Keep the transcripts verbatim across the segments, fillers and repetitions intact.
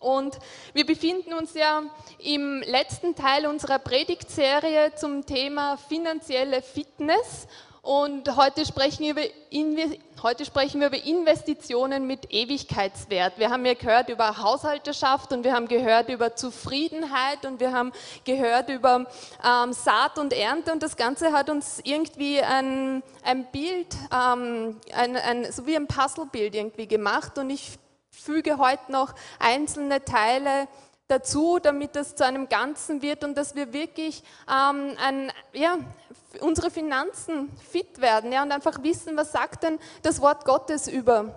Und wir befinden uns ja im letzten Teil unserer Predigtserie zum Thema finanzielle Fitness. Und heute sprechen wir über, Inve- heute sprechen wir über Investitionen mit Ewigkeitswert. Wir haben ja gehört über Haushalterschaft und wir haben gehört über Zufriedenheit und wir haben gehört über ähm, Saat und Ernte, und das Ganze hat uns irgendwie ein, ein Bild, ähm, ein, ein, so wie ein Puzzlebild irgendwie gemacht, und ich füge heute noch einzelne Teile dazu, damit das zu einem Ganzen wird und dass wir wirklich ähm, ein, ja, unsere Finanzen fit werden, ja, und einfach wissen, was sagt denn das Wort Gottes über,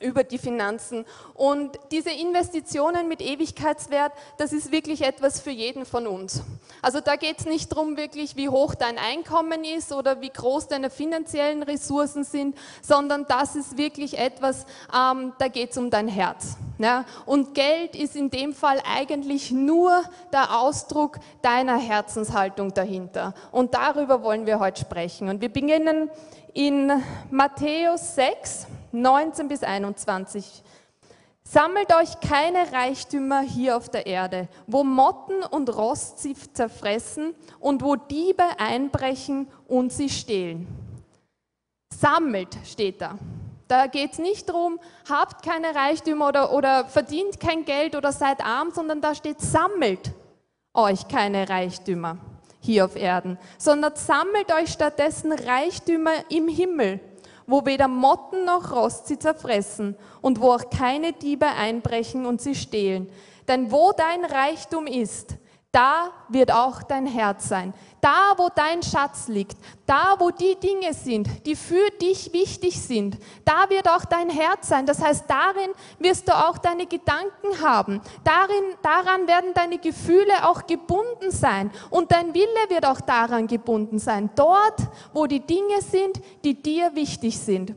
über die Finanzen. Und diese Investitionen mit Ewigkeitswert, das ist wirklich etwas für jeden von uns. Also da geht es nicht darum, wirklich, wie hoch dein Einkommen ist oder wie groß deine finanziellen Ressourcen sind, sondern das ist wirklich etwas, ähm, da geht es um dein Herz. Ja, und Geld ist in dem Fall eigentlich nur der Ausdruck deiner Herzenshaltung dahinter. Und darüber wollen wir heute sprechen. Und wir beginnen in Matthäus sechs, neunzehn bis einundzwanzig. Sammelt euch keine Reichtümer hier auf der Erde, wo Motten und Rost sie zerfressen und wo Diebe einbrechen und sie stehlen. Sammelt, steht da. Da geht es nicht darum, habt keine Reichtümer oder, oder verdient kein Geld oder seid arm, sondern da steht, sammelt euch keine Reichtümer hier auf Erden, sondern sammelt euch stattdessen Reichtümer im Himmel, wo weder Motten noch Rost sie zerfressen und wo auch keine Diebe einbrechen und sie stehlen. Denn wo dein Reichtum ist, da wird auch dein Herz sein. Da, wo dein Schatz liegt, da, wo die Dinge sind, die für dich wichtig sind, da wird auch dein Herz sein. Das heißt, darin wirst du auch deine Gedanken haben. Darin, daran werden deine Gefühle auch gebunden sein. Und dein Wille wird auch daran gebunden sein. Dort, wo die Dinge sind, die dir wichtig sind.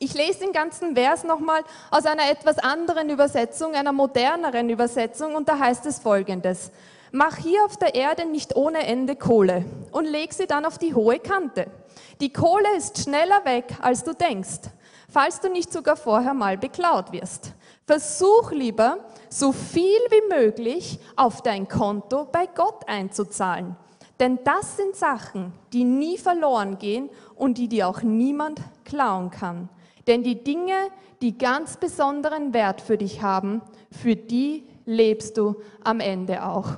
Ich lese den ganzen Vers nochmal aus einer etwas anderen Übersetzung, einer moderneren Übersetzung, und da heißt es Folgendes. Mach hier auf der Erde nicht ohne Ende Kohle und leg sie dann auf die hohe Kante. Die Kohle ist schneller weg, als du denkst, falls du nicht sogar vorher mal beklaut wirst. Versuch lieber, so viel wie möglich auf dein Konto bei Gott einzuzahlen. Denn das sind Sachen, die nie verloren gehen und die dir auch niemand klauen kann. Denn die Dinge, die ganz besonderen Wert für dich haben, für die lebst du am Ende auch.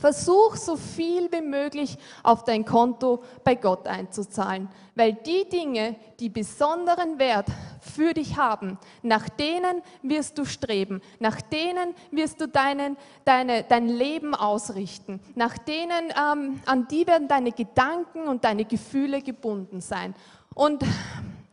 Versuch, so viel wie möglich auf dein Konto bei Gott einzuzahlen, weil die Dinge, die besonderen Wert für dich haben, nach denen wirst du streben, nach denen wirst du deinen, deine, dein Leben ausrichten, nach denen, ähm, an die werden deine Gedanken und deine Gefühle gebunden sein. Und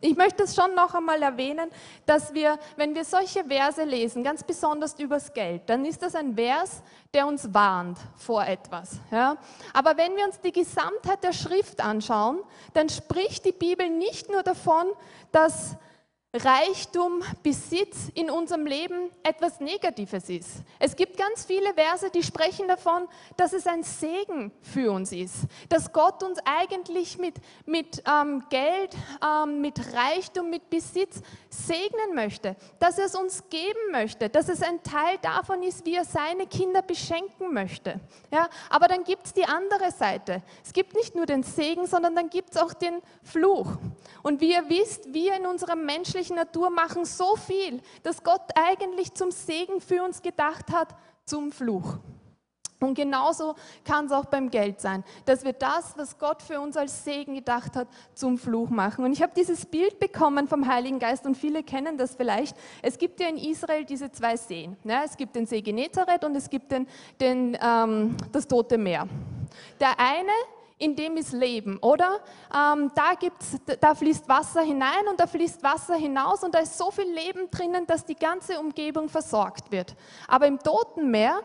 ich möchte es schon noch einmal erwähnen, dass wir, wenn wir solche Verse lesen, ganz besonders übers Geld, dann ist das ein Vers, der uns warnt vor etwas. Ja? Aber wenn wir uns die Gesamtheit der Schrift anschauen, dann spricht die Bibel nicht nur davon, dass Reichtum, Besitz in unserem Leben etwas Negatives ist. Es gibt ganz viele Verse, die sprechen davon, dass es ein Segen für uns ist, dass Gott uns eigentlich mit, mit ähm, Geld, ähm, mit Reichtum, mit Besitz segnen möchte, dass er es uns geben möchte, dass es ein Teil davon ist, wie er seine Kinder beschenken möchte. Ja? Aber dann gibt es die andere Seite. Es gibt nicht nur den Segen, sondern dann gibt es auch den Fluch. Und wie ihr wisst, wir in unserem menschlichen Natur machen so viel, dass Gott eigentlich zum Segen für uns gedacht hat, zum Fluch. Und genauso kann es auch beim Geld sein, dass wir das, was Gott für uns als Segen gedacht hat, zum Fluch machen. Und ich habe dieses Bild bekommen vom Heiligen Geist, und viele kennen das vielleicht. Es gibt ja in Israel diese zwei Seen. Ja, es gibt den See Genezareth und es gibt den, den, ähm, das Tote Meer. Der eine, in dem ist Leben, oder? Ähm, da, gibt's, da fließt Wasser hinein und da fließt Wasser hinaus, und da ist so viel Leben drinnen, dass die ganze Umgebung versorgt wird. Aber im Toten Meer,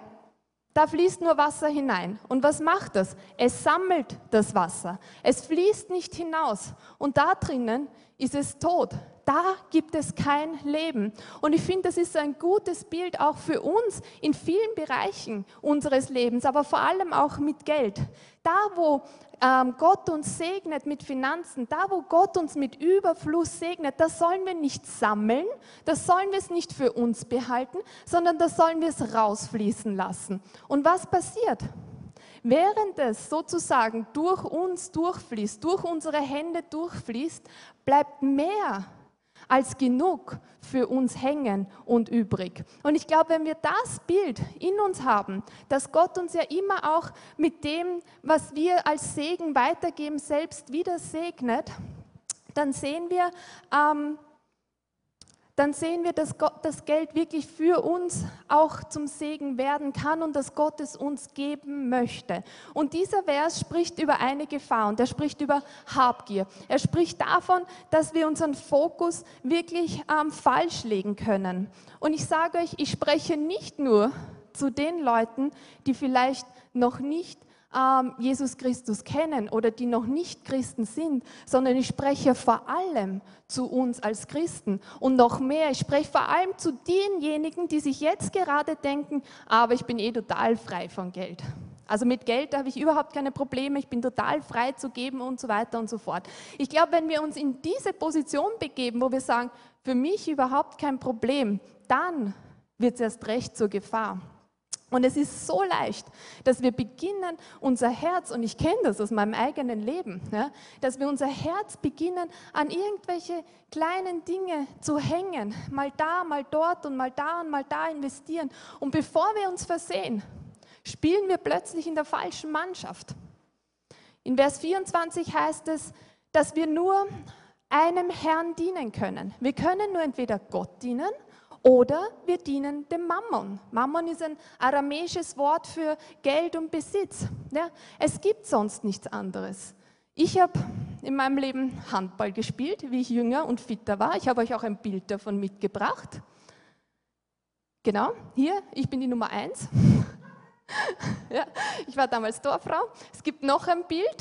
da fließt nur Wasser hinein. Und was macht das? Es sammelt das Wasser. Es fließt nicht hinaus. Und da drinnen ist es tot. Da gibt es kein Leben. Und ich finde, das ist ein gutes Bild auch für uns in vielen Bereichen unseres Lebens, aber vor allem auch mit Geld. Da, wo ähm, Gott uns segnet mit Finanzen, da wo Gott uns mit Überfluss segnet, das sollen wir nicht sammeln, das sollen wir es nicht für uns behalten, sondern das sollen wir es rausfließen lassen. Und was passiert? Während es sozusagen durch uns durchfließt, durch unsere Hände durchfließt, bleibt mehr als genug für uns hängen und übrig. Und ich glaube, wenn wir das Bild in uns haben, dass Gott uns ja immer auch mit dem, was wir als Segen weitergeben, selbst wieder segnet, dann sehen wir, ähm, dann sehen wir, dass Gott das Geld wirklich für uns auch zum Segen werden kann und dass Gott es uns geben möchte. Und dieser Vers spricht über eine Gefahr und er spricht über Habgier. Er spricht davon, dass wir unseren Fokus wirklich ähm, falsch legen können. Und ich sage euch, ich spreche nicht nur zu den Leuten, die vielleicht noch nicht Jesus Christus kennen oder die noch nicht Christen sind, sondern ich spreche vor allem zu uns als Christen und noch mehr, ich spreche vor allem zu denjenigen, die sich jetzt gerade denken, aber ich bin eh total frei von Geld. Also mit Geld habe ich überhaupt keine Probleme, ich bin total frei zu geben und so weiter und so fort. Ich glaube, wenn wir uns in diese Position begeben, wo wir sagen, für mich überhaupt kein Problem, dann wird es erst recht zur Gefahr. Und es ist so leicht, dass wir beginnen, unser Herz, und ich kenne das aus meinem eigenen Leben, ja, dass wir unser Herz beginnen, an irgendwelche kleinen Dinge zu hängen, mal da, mal dort und mal da und mal da investieren. Und bevor wir uns versehen, spielen wir plötzlich in der falschen Mannschaft. In Vers vierundzwanzig heißt es, dass wir nur einem Herrn dienen können. Wir können nur entweder Gott dienen, oder wir dienen dem Mammon. Mammon ist ein aramäisches Wort für Geld und Besitz. Ja, es gibt sonst nichts anderes. Ich habe in meinem Leben Handball gespielt, wie ich jünger und fitter war. Ich habe euch auch ein Bild davon mitgebracht. Genau, hier, ich bin die Nummer eins. Ja, ich war damals Torfrau. Es gibt noch ein Bild.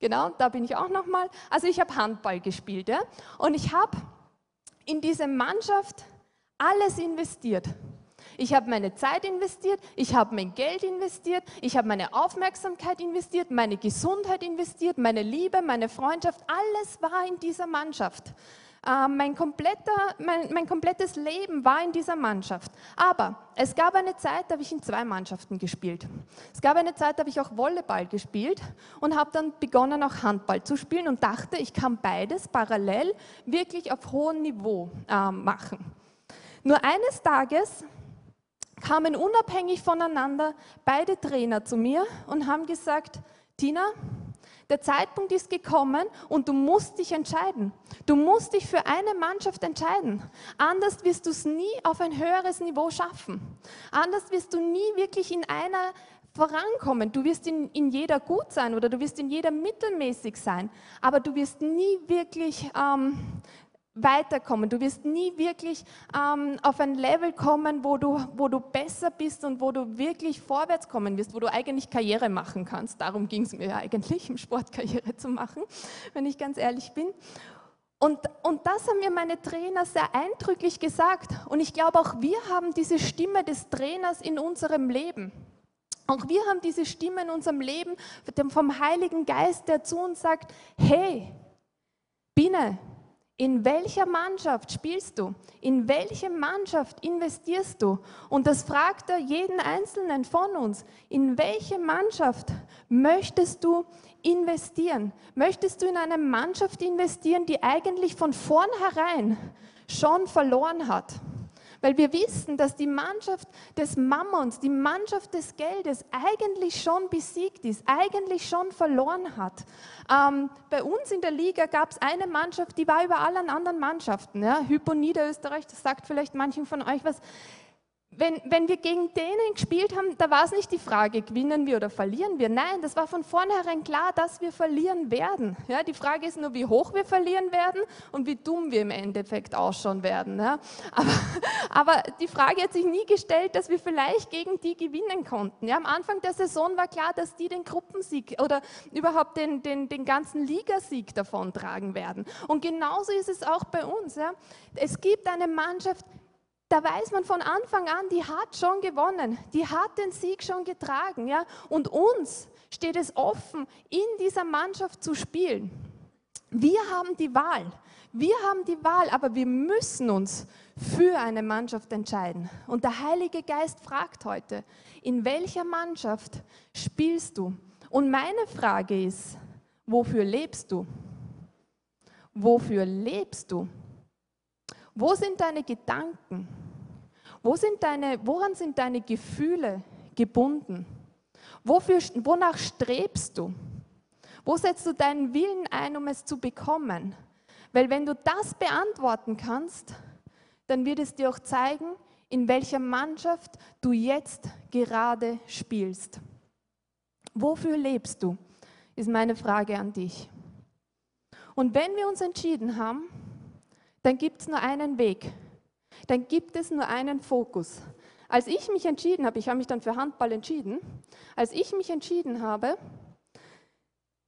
Genau, da bin ich auch nochmal. Also ich habe Handball gespielt, ja? Und ich habe in diese Mannschaft alles investiert. Ich habe meine Zeit investiert, ich habe mein Geld investiert, ich habe meine Aufmerksamkeit investiert, meine Gesundheit investiert, meine Liebe, meine Freundschaft, alles war in dieser Mannschaft. Äh, mein, kompletter, mein, mein komplettes Leben war in dieser Mannschaft. Aber es gab eine Zeit, da habe ich in zwei Mannschaften gespielt. Es gab eine Zeit, da habe ich auch Volleyball gespielt und habe dann begonnen, auch Handball zu spielen und dachte, ich kann beides parallel wirklich auf hohem Niveau äh, machen. Nur eines Tages kamen unabhängig voneinander beide Trainer zu mir und haben gesagt, Tina, der Zeitpunkt ist gekommen und du musst dich entscheiden. Du musst dich für eine Mannschaft entscheiden. Anders wirst du es nie auf ein höheres Niveau schaffen. Anders wirst du nie wirklich in einer vorankommen. Du wirst in, in jeder gut sein oder du wirst in jeder mittelmäßig sein, aber du wirst nie wirklich ähm, weiterkommen. Du wirst nie wirklich ähm, auf ein Level kommen, wo du, wo du besser bist und wo du wirklich vorwärts kommen wirst, wo du eigentlich Karriere machen kannst. Darum ging es mir ja eigentlich, im Sport Karriere zu machen, wenn ich ganz ehrlich bin. Und, und das haben mir meine Trainer sehr eindrücklich gesagt. Und ich glaube, auch wir haben diese Stimme des Trainers in unserem Leben. Auch wir haben diese Stimme in unserem Leben vom Heiligen Geist, der zu uns sagt, hey, Biene, in welcher Mannschaft spielst du? In welche Mannschaft investierst du? Und das fragt er jeden Einzelnen von uns. In welche Mannschaft möchtest du investieren? Möchtest du in eine Mannschaft investieren, die eigentlich von vornherein schon verloren hat? Weil wir wissen, dass die Mannschaft des Mammons, die Mannschaft des Geldes eigentlich schon besiegt ist, eigentlich schon verloren hat. Ähm, bei uns in der Liga gab es eine Mannschaft, die war über allen anderen Mannschaften. Ja? Hypo Niederösterreich, das sagt vielleicht manchen von euch was. Wenn, wenn wir gegen denen gespielt haben, da war es nicht die Frage, gewinnen wir oder verlieren wir. Nein, das war von vornherein klar, dass wir verlieren werden. Ja, die Frage ist nur, wie hoch wir verlieren werden und wie dumm wir im Endeffekt ausschauen werden. Ja, aber, aber die Frage hat sich nie gestellt, dass wir vielleicht gegen die gewinnen konnten. Ja, am Anfang der Saison war klar, dass die den Gruppensieg oder überhaupt den, den, den ganzen Ligasieg davontragen werden. Und genauso ist es auch bei uns. Ja. Es gibt eine Mannschaft, da weiß man von Anfang an, die hat schon gewonnen, die hat den Sieg schon getragen. Ja? Und uns steht es offen, in dieser Mannschaft zu spielen. Wir haben die Wahl. Wir haben die Wahl, aber wir müssen uns für eine Mannschaft entscheiden. Und der Heilige Geist fragt heute, in welcher Mannschaft spielst du? Und meine Frage ist, wofür lebst du? Wofür lebst du? Wo sind deine Gedanken? Wo sind deine, woran sind deine Gefühle gebunden? Wofür, wonach strebst du? Wo setzt du deinen Willen ein, um es zu bekommen? Weil wenn du das beantworten kannst, dann wird es dir auch zeigen, in welcher Mannschaft du jetzt gerade spielst. Wofür lebst du, ist meine Frage an dich. Und wenn wir uns entschieden haben, dann gibt es nur einen Weg. Dann gibt es nur einen Fokus. Als ich mich entschieden habe, ich habe mich dann für Handball entschieden, als ich mich entschieden habe,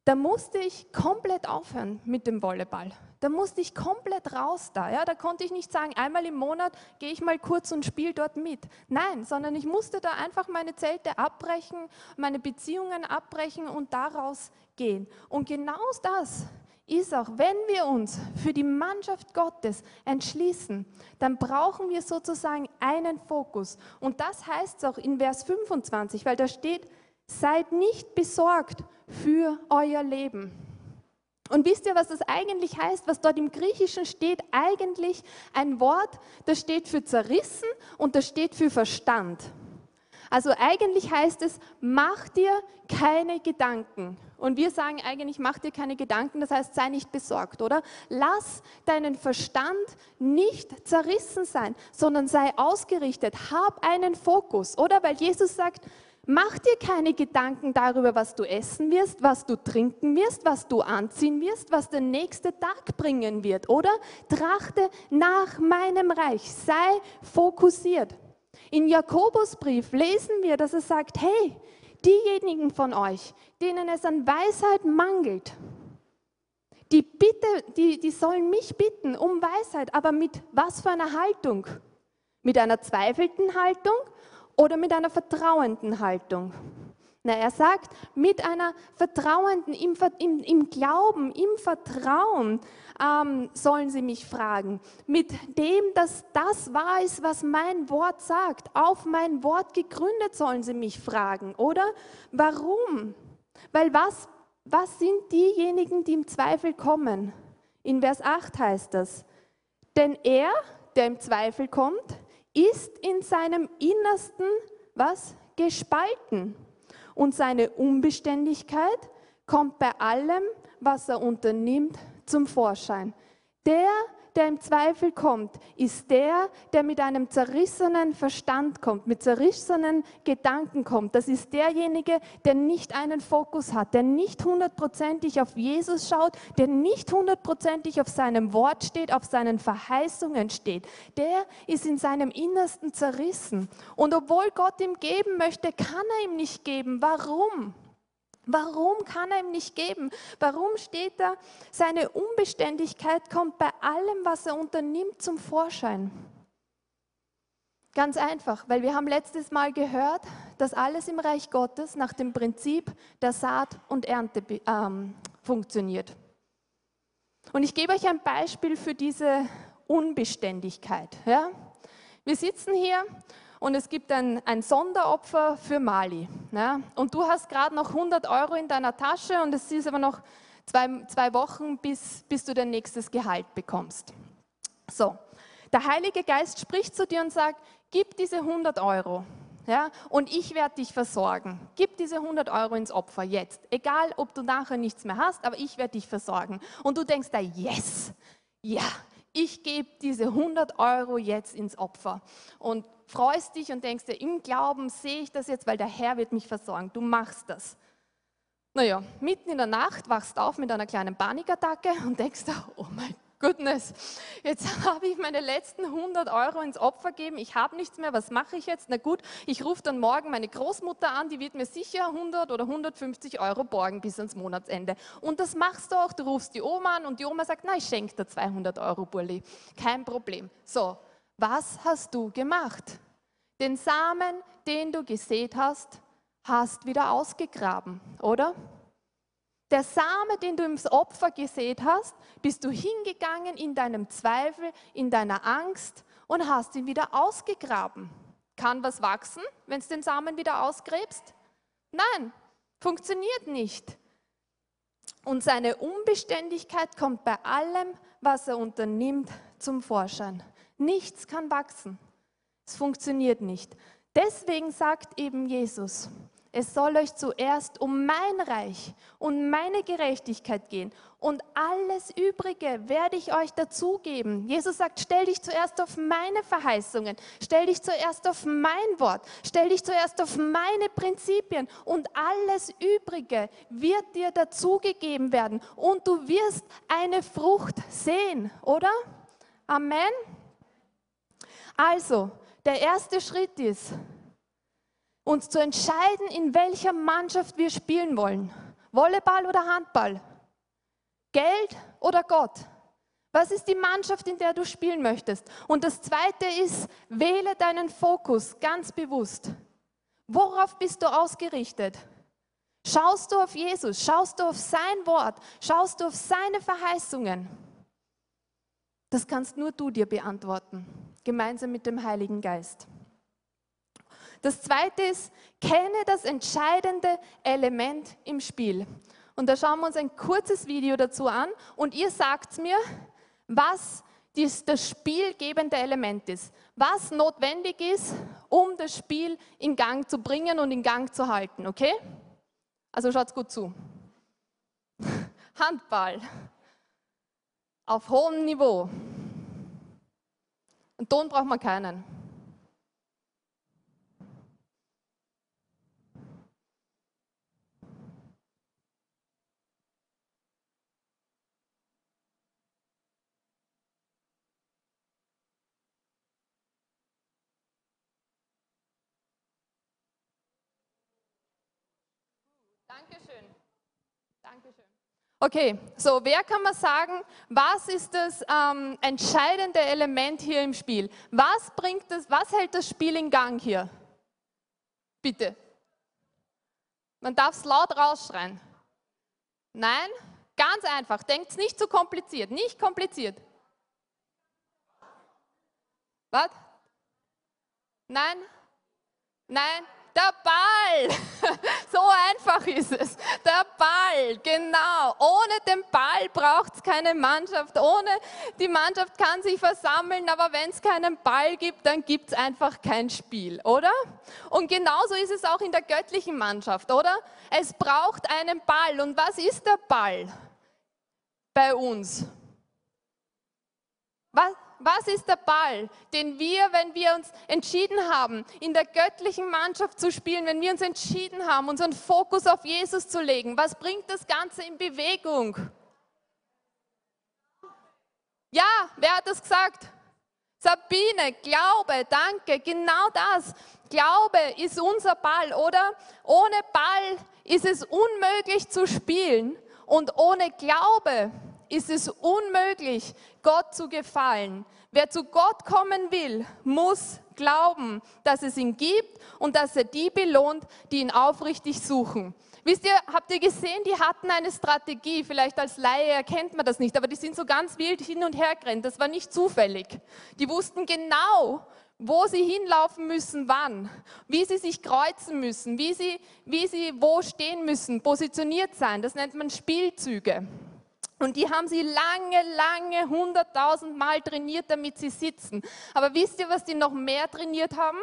da musste ich komplett aufhören mit dem Volleyball. Da musste ich komplett raus da. Ja, da konnte ich nicht sagen, einmal im Monat gehe ich mal kurz und spiele dort mit. Nein, sondern ich musste da einfach meine Zelte abbrechen, meine Beziehungen abbrechen und daraus gehen. Und genau das ist auch, wenn wir uns für die Mannschaft Gottes entschließen, dann brauchen wir sozusagen einen Fokus. Und das heißt es auch in Vers fünfundzwanzig, weil da steht, seid nicht besorgt für euer Leben. Und wisst ihr, was das eigentlich heißt, was dort im Griechischen steht? Eigentlich ein Wort, das steht für zerrissen und das steht für Verstand. Also eigentlich heißt es, mach dir keine Gedanken. Und wir sagen eigentlich, mach dir keine Gedanken, das heißt, sei nicht besorgt, oder? Lass deinen Verstand nicht zerrissen sein, sondern sei ausgerichtet, hab einen Fokus, oder? Weil Jesus sagt, mach dir keine Gedanken darüber, was du essen wirst, was du trinken wirst, was du anziehen wirst, was der nächste Tag bringen wird, oder? Trachte nach meinem Reich, sei fokussiert. In Jakobusbrief lesen wir, dass er sagt, hey, diejenigen von euch, denen es an Weisheit mangelt, die, bitte, die, die sollen mich bitten um Weisheit, aber mit was für einer Haltung? Mit einer zweifelnden Haltung? Oder mit einer vertrauenden Haltung? Na, er sagt, mit einer vertrauenden, im, im, im Glauben, im Vertrauen ähm, sollen sie mich fragen. Mit dem, dass das wahr ist, was mein Wort sagt, auf mein Wort gegründet sollen sie mich fragen, oder? Warum? Weil was, was sind diejenigen, die im Zweifel kommen? In Vers acht heißt das, denn er, der im Zweifel kommt, ist in seinem Innersten, was? Gespalten. Und seine Unbeständigkeit kommt bei allem, was er unternimmt, zum Vorschein. Der, der im Zweifel kommt, ist der, der mit einem zerrissenen Verstand kommt, mit zerrissenen Gedanken kommt. Das ist derjenige, der nicht einen Fokus hat, der nicht hundertprozentig auf Jesus schaut, der nicht hundertprozentig auf seinem Wort steht, auf seinen Verheißungen steht. Der ist in seinem Innersten zerrissen. Und obwohl Gott ihm geben möchte, kann er ihm nicht geben. Warum? Warum kann er ihm nicht geben? Warum steht da, seine Unbeständigkeit kommt bei allem, was er unternimmt, zum Vorschein? Ganz einfach, weil wir haben letztes Mal gehört, dass alles im Reich Gottes nach dem Prinzip der Saat und Ernte ähm, funktioniert. Und ich gebe euch ein Beispiel für diese Unbeständigkeit. Ja? Wir sitzen hier. Und es gibt ein, ein Sonderopfer für Mali. Ja? Und du hast gerade noch hundert Euro in deiner Tasche und es ist aber noch zwei, zwei Wochen, bis, bis du dein nächstes Gehalt bekommst. So, der Heilige Geist spricht zu dir und sagt, gib diese hundert Euro, ja? Und ich werde dich versorgen. Gib diese hundert Euro ins Opfer jetzt. Egal, ob du nachher nichts mehr hast, aber ich werde dich versorgen. Und du denkst da, yes, ja, ich gebe diese hundert Euro jetzt ins Opfer. Und freust dich und denkst dir, im Glauben sehe ich das jetzt, weil der Herr wird mich versorgen, du machst das. Naja, mitten in der Nacht wachst auf mit einer kleinen Panikattacke und denkst dir, oh mein Goodness, jetzt habe ich meine letzten hundert Euro ins Opfer gegeben, ich habe nichts mehr, was mache ich jetzt? Na gut, ich rufe dann morgen meine Großmutter an, die wird mir sicher hundert oder hundertfünfzig Euro borgen bis ans Monatsende. Und das machst du auch, du rufst die Oma an und die Oma sagt, na ich schenke dir zweihundert Euro, Burli, kein Problem. So. Was hast du gemacht? Den Samen, den du gesät hast, hast wieder ausgegraben, oder? Der Same, den du ins Opfer gesät hast, bist du hingegangen in deinem Zweifel, in deiner Angst und hast ihn wieder ausgegraben. Kann was wachsen, wenn du den Samen wieder ausgräbst? Nein, funktioniert nicht. Und seine Unbeständigkeit kommt bei allem, was er unternimmt, zum Vorschein. Nichts kann wachsen. Es funktioniert nicht. Deswegen sagt eben Jesus, es soll euch zuerst um mein Reich und meine Gerechtigkeit gehen und alles Übrige werde ich euch dazugeben. Jesus sagt, stell dich zuerst auf meine Verheißungen, stell dich zuerst auf mein Wort, stell dich zuerst auf meine Prinzipien und alles Übrige wird dir dazugegeben werden und du wirst eine Frucht sehen, oder? Amen? Also, der erste Schritt ist, uns zu entscheiden, in welcher Mannschaft wir spielen wollen. Volleyball oder Handball? Geld oder Gott? Was ist die Mannschaft, in der du spielen möchtest? Und das Zweite ist, wähle deinen Fokus ganz bewusst. Worauf bist du ausgerichtet? Schaust du auf Jesus? Schaust du auf sein Wort? Schaust du auf seine Verheißungen? Das kannst nur du dir beantworten, gemeinsam mit dem Heiligen Geist. Das Zweite ist, kenne das entscheidende Element im Spiel. Und da schauen wir uns ein kurzes Video dazu an und ihr sagt mir, was dies, das spielgebende Element ist. Was notwendig ist, um das Spiel in Gang zu bringen und in Gang zu halten, okay? Also schaut's gut zu. Handball. Auf hohem Niveau. Einen Ton braucht man keinen. Dankeschön. Dankeschön. Okay, so wer kann man sagen, was ist das ähm, entscheidende Element hier im Spiel? Was bringt das, was hält das Spiel in Gang hier? Bitte. Man darf es laut rausschreien. Nein? Ganz einfach. Denkt es nicht zu kompliziert. Nicht kompliziert. Was? Nein? Nein? Der Ball, so einfach ist es, der Ball, genau, ohne den Ball braucht es keine Mannschaft, ohne die Mannschaft kann sich versammeln, aber wenn es keinen Ball gibt, dann gibt es einfach kein Spiel, oder? Und genauso ist es auch in der göttlichen Mannschaft, oder? Es braucht einen Ball und was ist der Ball bei uns? Was? Was ist der Ball, den wir, wenn wir uns entschieden haben, in der göttlichen Mannschaft zu spielen, wenn wir uns entschieden haben, unseren Fokus auf Jesus zu legen? Was bringt das Ganze in Bewegung? Ja, wer hat das gesagt? Sabine, Glaube, danke, genau das. Glaube ist unser Ball, oder? Ohne Ball ist es unmöglich zu spielen und ohne Glaube ist es unmöglich, Gott zu gefallen. Wer zu Gott kommen will, muss glauben, dass es ihn gibt und dass er die belohnt, die ihn aufrichtig suchen. Wisst ihr, habt ihr gesehen, die hatten eine Strategie, vielleicht als Laie erkennt man das nicht, aber die sind so ganz wild hin und her gerannt, das war nicht zufällig. Die wussten genau, wo sie hinlaufen müssen, wann, wie sie sich kreuzen müssen, wie sie, wie sie wo stehen müssen, positioniert sein, das nennt man Spielzüge. Und die haben sie lange, lange, hunderttausend Mal trainiert, damit sie sitzen. Aber wisst ihr, was die noch mehr trainiert haben?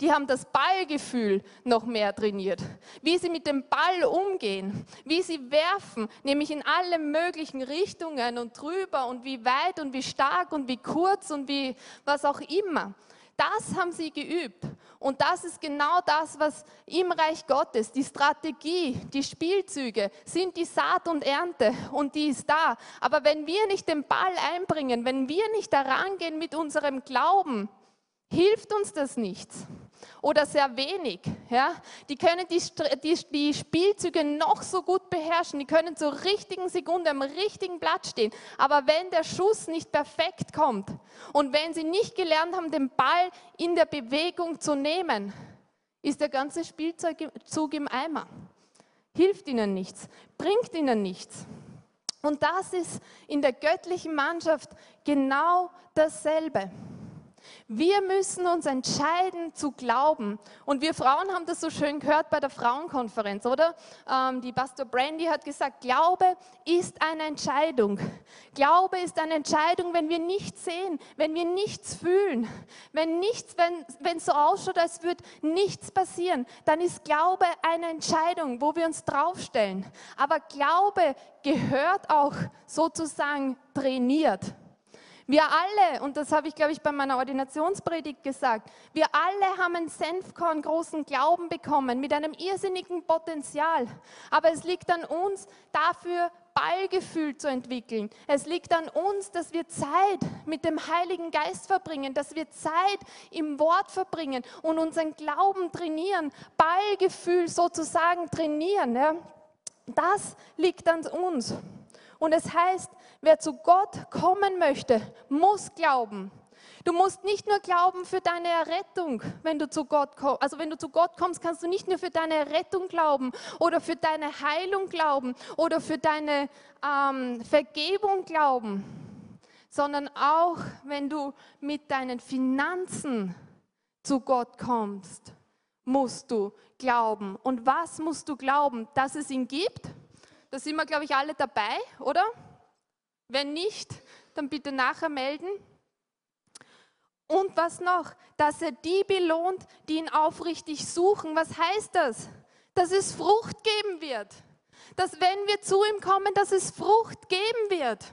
Die haben das Ballgefühl noch mehr trainiert. Wie sie mit dem Ball umgehen, wie sie werfen, nämlich in alle möglichen Richtungen und drüber und wie weit und wie stark und wie kurz und wie was auch immer. Das haben sie geübt. Und das ist genau das, was im Reich Gottes, die Strategie, die Spielzüge sind die Saat und Ernte und die ist da. Aber wenn wir nicht den Ball einbringen, wenn wir nicht daran gehen mit unserem Glauben, hilft uns das nichts oder sehr wenig. Ja? Die können die, die, die Spielzüge noch so gut beherrschen, die können zur richtigen Sekunde am richtigen Platz stehen, aber wenn der Schuss nicht perfekt kommt und wenn sie nicht gelernt haben, den Ball in der Bewegung zu nehmen, ist der ganze Spielzeugzug im Eimer. Hilft ihnen nichts, bringt ihnen nichts. Und das ist in der göttlichen Mannschaft genau dasselbe. Wir müssen uns entscheiden zu glauben. Und wir Frauen haben das so schön gehört bei der Frauenkonferenz, oder? Ähm, die Pastor Brandy hat gesagt, Glaube ist eine Entscheidung. Glaube ist eine Entscheidung, wenn wir nichts sehen, wenn wir nichts fühlen, wenn nichts, wenn wenn es so ausschaut, als würde nichts passieren, dann ist Glaube eine Entscheidung, wo wir uns draufstellen. Aber Glaube gehört auch sozusagen trainiert. Wir alle, und das habe ich, glaube ich, bei meiner Ordinationspredigt gesagt, wir alle haben einen Senfkorn großen Glauben bekommen, mit einem irrsinnigen Potenzial. Aber es liegt an uns, dafür Ballgefühl zu entwickeln. Es liegt an uns, dass wir Zeit mit dem Heiligen Geist verbringen, dass wir Zeit im Wort verbringen und unseren Glauben trainieren, Ballgefühl sozusagen trainieren. Ja? Das liegt an uns. Und es heißt, wer zu Gott kommen möchte, muss glauben. Du musst nicht nur glauben für deine Errettung, wenn du zu Gott kommst. Also wenn du zu Gott kommst, kannst du nicht nur für deine Errettung glauben oder für deine Heilung glauben oder für deine ähm, Vergebung glauben, sondern auch, wenn du mit deinen Finanzen zu Gott kommst, musst du glauben. Und was musst du glauben? Dass es ihn gibt? Da sind wir, glaube ich, alle dabei, oder? Wenn nicht, dann bitte nachher melden. Und was noch? Dass er die belohnt, die ihn aufrichtig suchen. Was heißt das? Dass es Frucht geben wird. Dass wenn wir zu ihm kommen, dass es Frucht geben wird.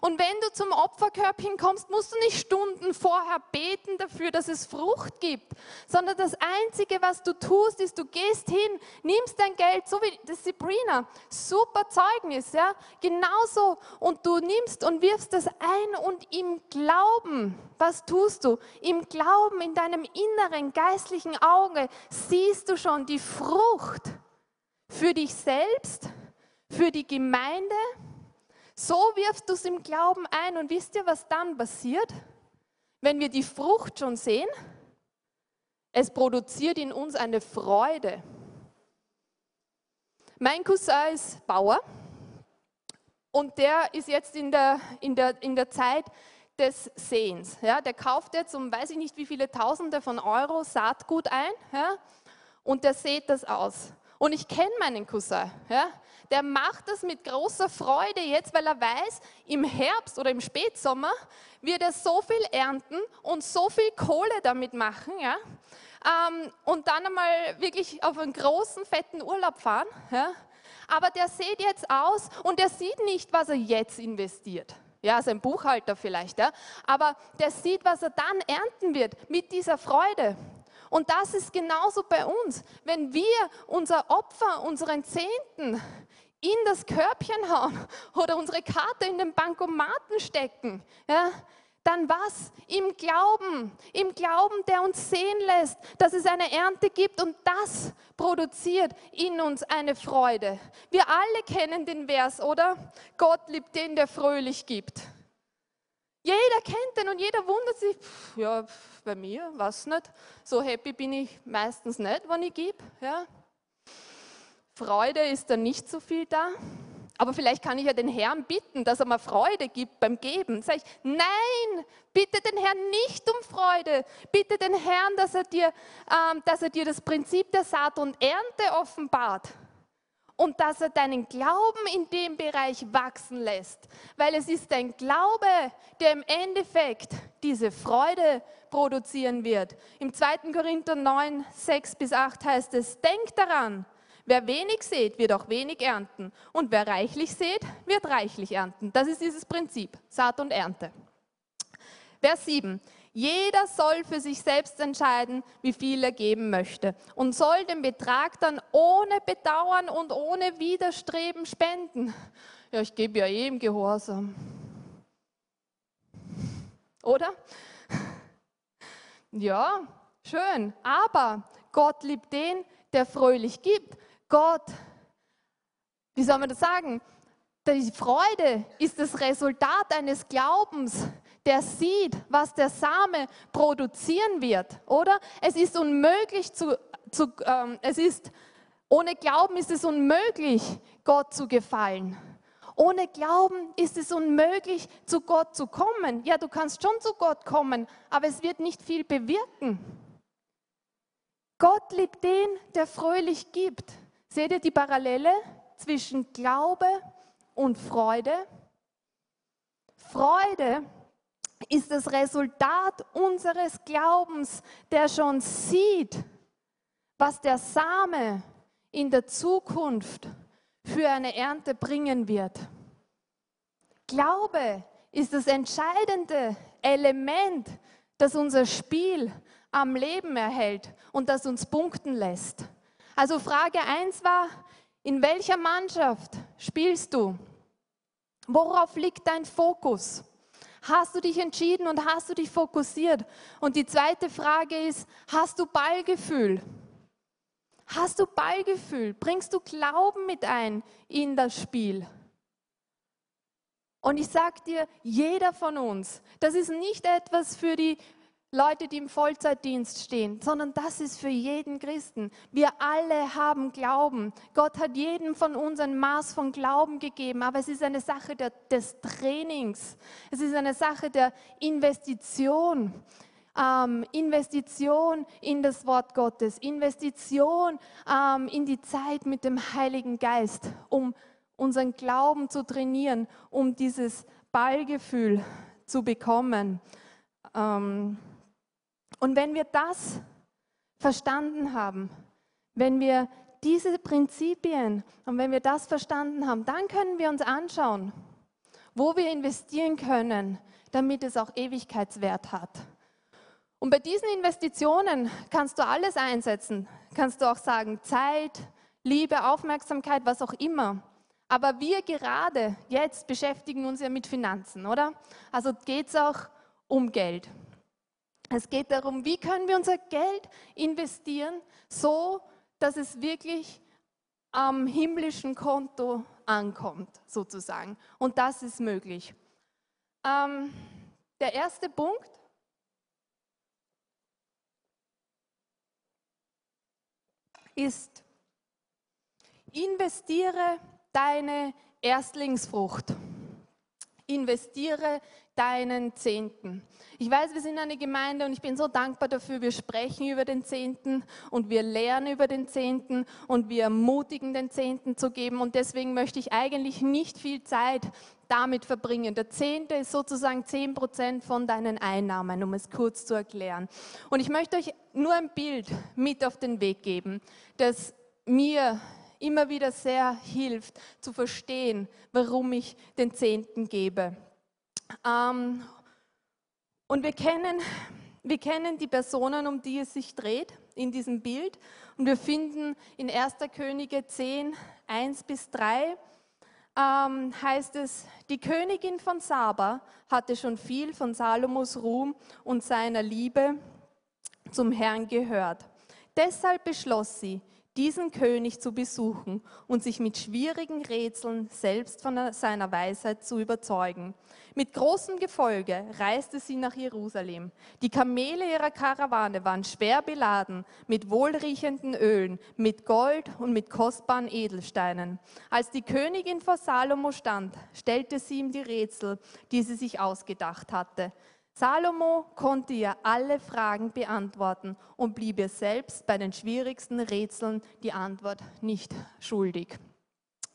Und wenn du zum Opferkörbchen kommst, musst du nicht Stunden vorher beten dafür, dass es Frucht gibt, sondern das Einzige, was du tust, ist, du gehst hin, nimmst dein Geld, so wie das Sabrina, super Zeugnis, ja, genauso, und du nimmst und wirfst das ein und im Glauben, was tust du? Im Glauben, in deinem inneren, geistlichen Auge siehst du schon die Frucht für dich selbst, für die Gemeinde. So wirfst du es im Glauben ein und wisst ihr, was dann passiert? Wenn wir die Frucht schon sehen, es produziert in uns eine Freude. Mein Cousin ist Bauer und der ist jetzt in der, in der, in der Zeit des Säens. Ja, der kauft jetzt um weiß ich nicht wie viele Tausende von Euro Saatgut ein, ja, und der sät das aus. Und ich kenne meinen Cousin, ja? Der macht das mit großer Freude jetzt, weil er weiß, im Herbst oder im Spätsommer wird er so viel ernten und so viel Kohle damit machen, ja? ähm, und dann einmal wirklich auf einen großen, fetten Urlaub fahren. Ja? Aber der sieht jetzt aus und der sieht nicht, was er jetzt investiert. Ja, sein Buchhalter vielleicht, ja? Aber der sieht, was er dann ernten wird mit dieser Freude. Und das ist genauso bei uns. Wenn wir unser Opfer, unseren Zehnten in das Körbchen hauen oder unsere Karte in den Bankomaten stecken, ja, dann was? Im Glauben, im Glauben, der uns sehen lässt, dass es eine Ernte gibt und das produziert in uns eine Freude. Wir alle kennen den Vers, oder? Gott liebt den, der fröhlich gibt. Jeder kennt den und jeder wundert sich, pff, ja, pff, bei mir, weiß nicht, so happy bin ich meistens nicht, wenn ich gebe. Ja. Freude ist da nicht so viel da, aber vielleicht kann ich ja den Herrn bitten, dass er mir Freude gibt beim Geben. Sag ich, nein, bitte den Herrn nicht um Freude, bitte den Herrn, dass er dir, ähm, dass er dir das Prinzip der Saat und Ernte offenbart. Und dass er deinen Glauben in dem Bereich wachsen lässt. Weil es ist dein Glaube, der im Endeffekt diese Freude produzieren wird. Im zweiten Korinther neun, sechs bis acht heißt es, denkt daran, wer wenig sät, wird auch wenig ernten. Und wer reichlich sät, wird reichlich ernten. Das ist dieses Prinzip, Saat und Ernte. Vers sieben. Jeder soll für sich selbst entscheiden, wie viel er geben möchte und soll den Betrag dann ohne Bedauern und ohne Widerstreben spenden. Ja, ich gebe ja eh im Gehorsam. Oder? Ja, schön, aber Gott liebt den, der fröhlich gibt. Gott, wie soll man das sagen? Die Freude ist das Resultat eines Glaubens, der sieht, was der Same produzieren wird, oder? Es ist unmöglich zu, zu, ähm, es ist, ohne Glauben ist es unmöglich, Gott zu gefallen. Ohne Glauben ist es unmöglich, zu Gott zu kommen. Ja, du kannst schon zu Gott kommen, aber es wird nicht viel bewirken. Gott liebt den, der fröhlich gibt. Seht ihr die Parallele zwischen Glaube und Freude? Freude ist das Resultat unseres Glaubens, der schon sieht, was der Same in der Zukunft für eine Ernte bringen wird. Glaube ist das entscheidende Element, das unser Spiel am Leben erhält und das uns punkten lässt. Also Frage eins war, in welcher Mannschaft spielst du? Worauf liegt dein Fokus? Hast du dich entschieden und hast du dich fokussiert? Und die zweite Frage ist, hast du Ballgefühl? Hast du Ballgefühl? Bringst du Glauben mit ein in das Spiel? Und ich sage dir, jeder von uns, das ist nicht etwas für die Leute, die im Vollzeitdienst stehen, sondern das ist für jeden Christen. Wir alle haben Glauben. Gott hat jedem von uns ein Maß von Glauben gegeben, aber es ist eine Sache der, des Trainings. Es ist eine Sache der Investition. Ähm, Investition in das Wort Gottes, Investition ähm, in die Zeit mit dem Heiligen Geist, um unseren Glauben zu trainieren, um dieses Ballgefühl zu bekommen. Ähm, Und wenn wir das verstanden haben, wenn wir diese Prinzipien und wenn wir das verstanden haben, dann können wir uns anschauen, wo wir investieren können, damit es auch Ewigkeitswert hat. Und bei diesen Investitionen kannst du alles einsetzen. Kannst du auch sagen, Zeit, Liebe, Aufmerksamkeit, was auch immer. Aber wir gerade jetzt beschäftigen uns ja mit Finanzen, oder? Also geht es auch um Geld. Es geht darum, wie können wir unser Geld investieren, so dass es wirklich am himmlischen Konto ankommt, sozusagen. Und das ist möglich. Ähm, der erste Punkt. Ist, investiere deine Erstlingsfrucht. Investiere deinen Zehnten. Ich weiß, wir sind eine Gemeinde und ich bin so dankbar dafür, wir sprechen über den Zehnten und wir lehren über den Zehnten und wir ermutigen, den Zehnten zu geben, und deswegen möchte ich eigentlich nicht viel Zeit damit verbringen. Der Zehnte ist sozusagen zehn Prozent von deinen Einnahmen, um es kurz zu erklären. Und ich möchte euch nur ein Bild mit auf den Weg geben, das mir immer wieder sehr hilft, zu verstehen, warum ich den Zehnten gebe. Ähm, und wir kennen, wir kennen die Personen, um die es sich dreht, in diesem Bild. Und wir finden in erstes Könige zehn, eins bis drei, ähm, heißt es, die Königin von Saba hatte schon viel von Salomos Ruhm und seiner Liebe zum Herrn gehört. Deshalb beschloss sie, diesen König zu besuchen und sich mit schwierigen Rätseln selbst von seiner Weisheit zu überzeugen. Mit großem Gefolge reiste sie nach Jerusalem. Die Kamele ihrer Karawane waren schwer beladen mit wohlriechenden Ölen, mit Gold und mit kostbaren Edelsteinen. Als die Königin vor Salomo stand, stellte sie ihm die Rätsel, die sie sich ausgedacht hatte. Salomo konnte ihr alle Fragen beantworten und blieb ihr selbst bei den schwierigsten Rätseln die Antwort nicht schuldig.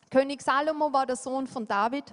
König Salomo war der Sohn von David,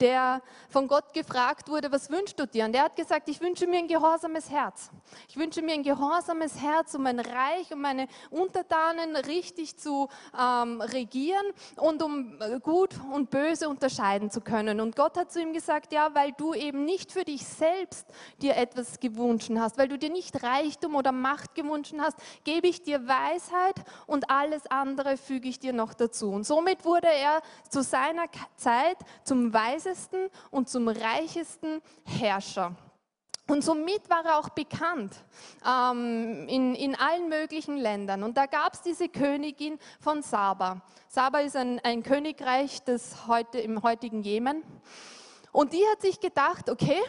der von Gott gefragt wurde, was wünschst du dir? Und er hat gesagt, ich wünsche mir ein gehorsames Herz. Ich wünsche mir ein gehorsames Herz, um mein Reich, um meine Untertanen richtig zu ähm, regieren und um Gut und Böse unterscheiden zu können. Und Gott hat zu ihm gesagt, ja, weil du eben nicht für dich selbst dir etwas gewünscht hast, weil du dir nicht Reichtum oder Macht gewünscht hast, gebe ich dir Weisheit und alles andere füge ich dir noch dazu. Und somit wurde er zu seiner Zeit zum Weisen und zum reichesten Herrscher. Und somit war er auch bekannt ähm, in, in allen möglichen Ländern. Und da gab es diese Königin von Saba. Saba ist ein, ein Königreich des heute, im heutigen Jemen. Und die hat sich gedacht, okay,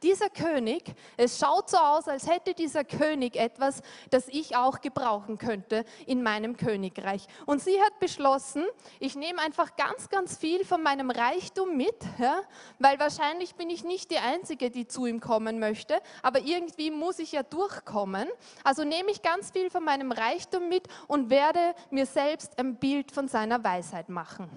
dieser König, es schaut so aus, als hätte dieser König etwas, das ich auch gebrauchen könnte in meinem Königreich. Und sie hat beschlossen, ich nehme einfach ganz, ganz viel von meinem Reichtum mit, ja, weil wahrscheinlich bin ich nicht die Einzige, die zu ihm kommen möchte, aber irgendwie muss ich ja durchkommen. Also nehme ich ganz viel von meinem Reichtum mit und werde mir selbst ein Bild von seiner Weisheit machen.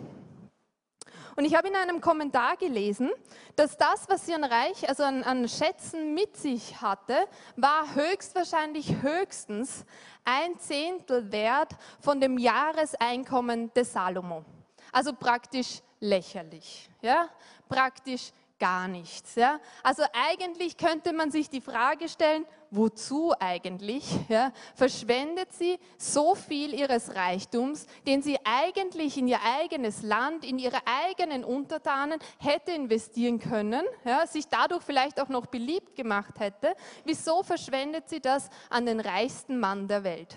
Und ich habe in einem Kommentar gelesen, dass das, was sie an Reich, also an, an Schätzen mit sich hatte, war höchstwahrscheinlich höchstens ein Zehntel wert von dem Jahreseinkommen des Salomo. Also praktisch lächerlich, ja? Praktisch gar nichts. Ja? Also eigentlich könnte man sich die Frage stellen, wozu eigentlich, ja, verschwendet sie so viel ihres Reichtums, den sie eigentlich in ihr eigenes Land, in ihre eigenen Untertanen hätte investieren können, ja, sich dadurch vielleicht auch noch beliebt gemacht hätte. Wieso verschwendet sie das an den reichsten Mann der Welt?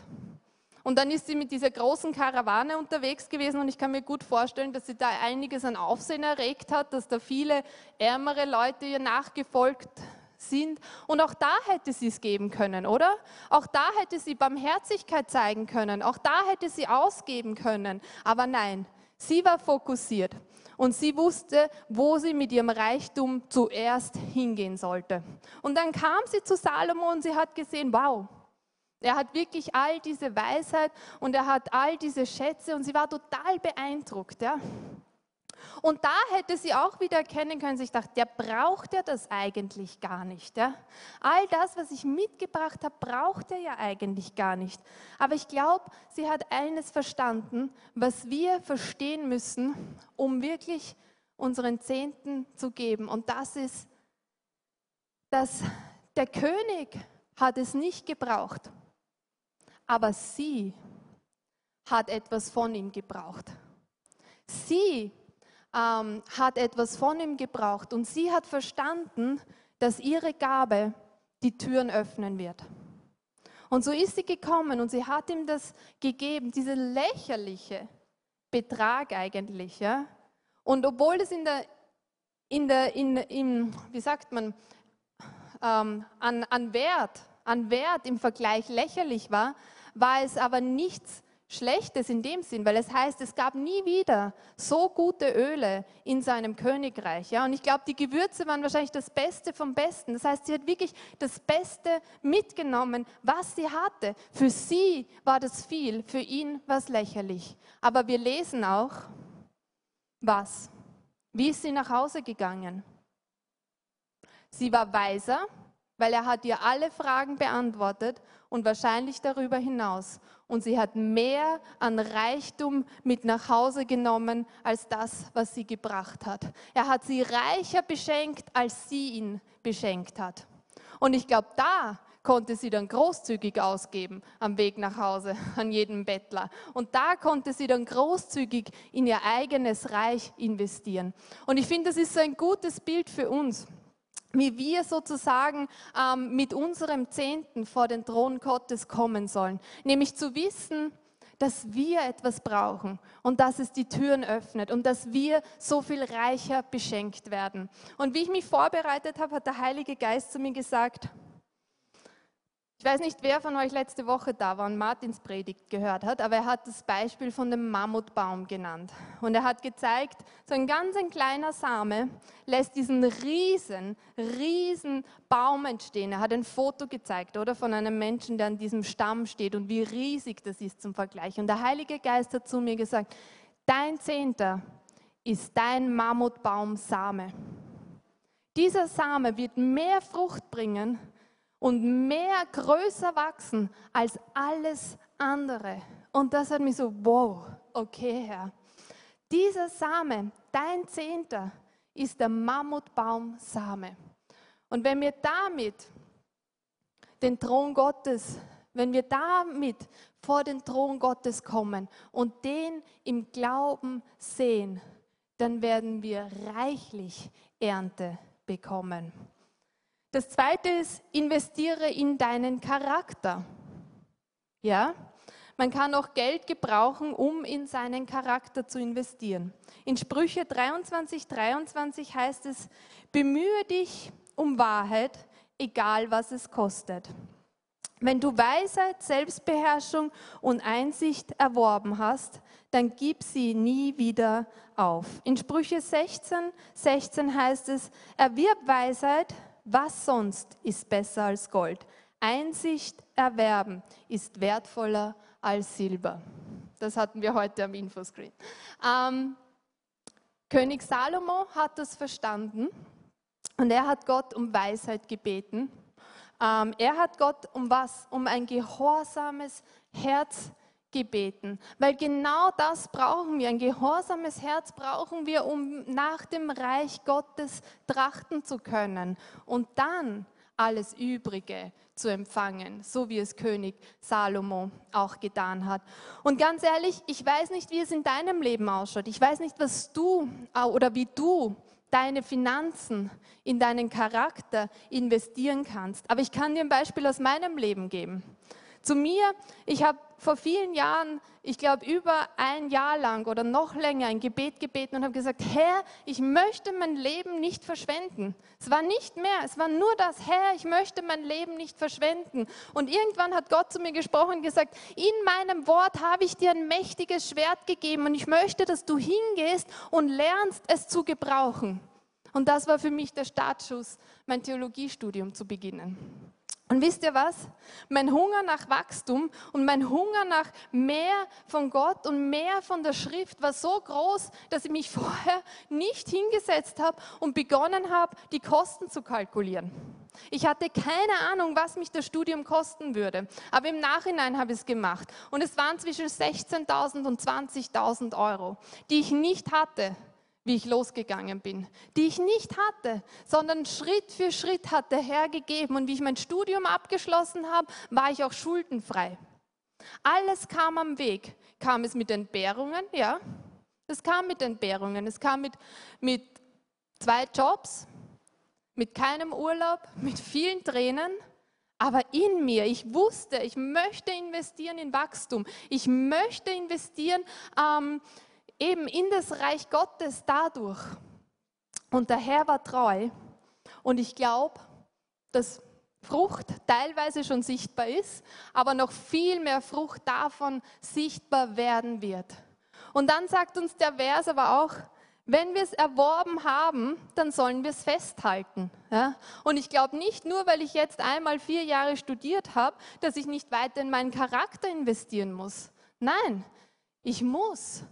Und dann ist sie mit dieser großen Karawane unterwegs gewesen und ich kann mir gut vorstellen, dass sie da einiges an Aufsehen erregt hat, dass da viele ärmere Leute ihr nachgefolgt sind. Und auch da hätte sie es geben können, oder? Auch da hätte sie Barmherzigkeit zeigen können, auch da hätte sie ausgeben können. Aber nein, sie war fokussiert und sie wusste, wo sie mit ihrem Reichtum zuerst hingehen sollte. Und dann kam sie zu Salomo und sie hat gesehen, wow, er hat wirklich all diese Weisheit und er hat all diese Schätze und sie war total beeindruckt, ja? Und da hätte sie auch wieder erkennen können, ich dachte, der braucht ja das eigentlich gar nicht. Ja? All das, was ich mitgebracht habe, braucht er ja eigentlich gar nicht. Aber ich glaube, sie hat eines verstanden, was wir verstehen müssen, um wirklich unseren Zehnten zu geben. Und das ist, dass der König hat es nicht gebraucht, aber sie hat etwas von ihm gebraucht. Sie Ähm, hat etwas von ihm gebraucht und sie hat verstanden, dass ihre Gabe die Türen öffnen wird. Und so ist sie gekommen und sie hat ihm das gegeben, diese lächerliche Betrag eigentlich. Ja? Und obwohl es in der, in der, in, in, wie sagt man, ähm, an, an Wert, an Wert im Vergleich lächerlich war, war es aber nichts Schlechtes in dem Sinn, weil es heißt, es gab nie wieder so gute Öle in seinem Königreich. Ja? Und ich glaube, die Gewürze waren wahrscheinlich das Beste vom Besten. Das heißt, sie hat wirklich das Beste mitgenommen, was sie hatte. Für sie war das viel, für ihn war es lächerlich. Aber wir lesen auch, was? Wie ist sie nach Hause gegangen? Sie war weiser, weil er hat ihr alle Fragen beantwortet und wahrscheinlich darüber hinaus. Und sie hat mehr an Reichtum mit nach Hause genommen, als das, was sie gebracht hat. Er hat sie reicher beschenkt, als sie ihn beschenkt hat. Und ich glaube, da konnte sie dann großzügig ausgeben am Weg nach Hause, an jedem Bettler. Und da konnte sie dann großzügig in ihr eigenes Reich investieren. Und ich finde, das ist so ein gutes Bild für uns, wie wir sozusagen ähm, mit unserem Zehnten vor den Thron Gottes kommen sollen. Nämlich zu wissen, dass wir etwas brauchen und dass es die Türen öffnet und dass wir so viel reicher beschenkt werden. Und wie ich mich vorbereitet habe, hat der Heilige Geist zu mir gesagt, ich weiß nicht, wer von euch letzte Woche da war und Martins Predigt gehört hat, aber er hat das Beispiel von dem Mammutbaum genannt. Und er hat gezeigt, so ein ganz ein kleiner Same lässt diesen riesen, riesen Baum entstehen. Er hat ein Foto gezeigt, oder, von einem Menschen, der an diesem Stamm steht und wie riesig das ist zum Vergleich. Und der Heilige Geist hat zu mir gesagt, dein Zehnter ist dein Mammutbaum-Same. Dieser Same wird mehr Frucht bringen und mehr größer wachsen als alles andere. Und das hat mich so, wow, okay, Herr. Dieser Same, dein Zehnter, ist der Mammutbaum-Same. Und wenn wir damit den Thron Gottes, wenn wir damit vor den Thron Gottes kommen und den im Glauben sehen, dann werden wir reichlich Ernte bekommen. Das zweite ist, investiere in deinen Charakter. Ja, Man kann auch Geld gebrauchen, um in seinen Charakter zu investieren. In Sprüche dreiundzwanzig, dreiundzwanzig heißt es, bemühe dich um Wahrheit, egal was es kostet. Wenn du Weisheit, Selbstbeherrschung und Einsicht erworben hast, dann gib sie nie wieder auf. In Sprüche sechzehn, sechzehn heißt es, erwirb Weisheit, was sonst ist besser als Gold. Einsicht erwerben ist wertvoller als Silber. Das hatten wir heute am Infoscreen. Ähm, König Salomo hat das verstanden und er hat Gott um Weisheit gebeten. Ähm, er hat Gott um was? Um ein gehorsames Herz gebeten. Weil genau das brauchen wir. Ein gehorsames Herz brauchen wir, um nach dem Reich Gottes trachten zu können. Und dann alles Übrige zu empfangen, so wie es König Salomo auch getan hat. Und ganz ehrlich, ich weiß nicht, wie es in deinem Leben ausschaut. Ich weiß nicht, was du oder wie du deine Finanzen in deinen Charakter investieren kannst. Aber ich kann dir ein Beispiel aus meinem Leben geben. Zu mir, ich habe vor vielen Jahren, ich glaube über ein Jahr lang oder noch länger ein Gebet gebeten und habe gesagt, Herr, ich möchte mein Leben nicht verschwenden. Es war nicht mehr, es war nur das, Herr, ich möchte mein Leben nicht verschwenden. Und irgendwann hat Gott zu mir gesprochen und gesagt, in meinem Wort habe ich dir ein mächtiges Schwert gegeben und ich möchte, dass du hingehst und lernst, es zu gebrauchen. Und das war für mich der Startschuss, mein Theologiestudium zu beginnen. Und wisst ihr was? Mein Hunger nach Wachstum und mein Hunger nach mehr von Gott und mehr von der Schrift war so groß, dass ich mich vorher nicht hingesetzt habe und begonnen habe, die Kosten zu kalkulieren. Ich hatte keine Ahnung, was mich das Studium kosten würde, aber im Nachhinein habe ich es gemacht. Und es waren zwischen sechzehntausend und zwanzigtausend Euro, die ich nicht hatte, wie ich losgegangen bin, die ich nicht hatte, sondern Schritt für Schritt hat der Herr gegeben. Und wie ich mein Studium abgeschlossen habe, war ich auch schuldenfrei. Alles kam am Weg. Kam es mit Entbehrungen? Ja, es kam mit Entbehrungen. Es kam mit, mit zwei Jobs, mit keinem Urlaub, mit vielen Tränen. Aber in mir, ich wusste, ich möchte investieren in Wachstum. Ich möchte investieren ähm, eben in das Reich Gottes dadurch. Und der Herr war treu. Und ich glaube, dass Frucht teilweise schon sichtbar ist, aber noch viel mehr Frucht davon sichtbar werden wird. Und dann sagt uns der Vers aber auch, wenn wir es erworben haben, dann sollen wir es festhalten. Ja? Und ich glaube nicht nur, weil ich jetzt einmal vier Jahre studiert habe, dass ich nicht weiter in meinen Charakter investieren muss. Nein, ich muss.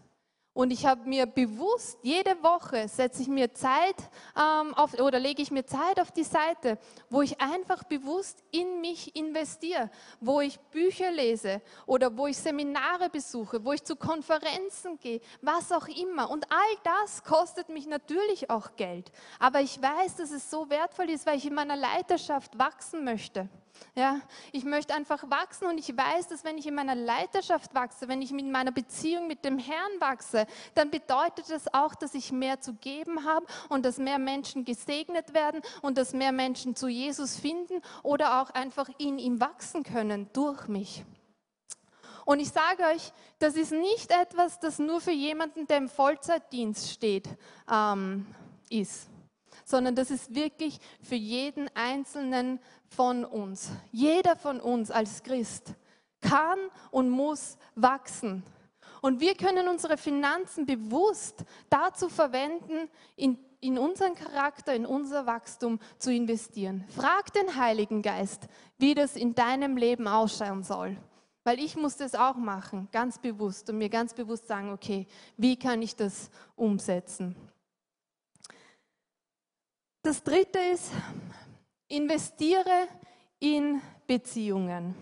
Und ich habe mir bewusst, jede Woche setze ich mir Zeit ähm, auf, oder lege ich mir Zeit auf die Seite, wo ich einfach bewusst in mich investiere, wo ich Bücher lese oder wo ich Seminare besuche, wo ich zu Konferenzen gehe, was auch immer. Und all das kostet mich natürlich auch Geld. Aber ich weiß, dass es so wertvoll ist, weil ich in meiner Leiterschaft wachsen möchte. Ja, ich möchte einfach wachsen und ich weiß, dass wenn ich in meiner Leiterschaft wachse, wenn ich in meiner Beziehung mit dem Herrn wachse, dann bedeutet das auch, dass ich mehr zu geben habe und dass mehr Menschen gesegnet werden und dass mehr Menschen zu Jesus finden oder auch einfach in ihm wachsen können durch mich. Und ich sage euch, das ist nicht etwas, das nur für jemanden, der im Vollzeitdienst steht, ähm, ist. Sondern das ist wirklich für jeden Einzelnen von uns. Jeder von uns als Christ kann und muss wachsen. Und wir können unsere Finanzen bewusst dazu verwenden, in, in unseren Charakter, in unser Wachstum zu investieren. Frag den Heiligen Geist, wie das in deinem Leben ausschauen soll. Weil ich muss das auch machen, ganz bewusst. Und mir ganz bewusst sagen, okay, wie kann ich das umsetzen? Das dritte ist, investiere in Beziehungen.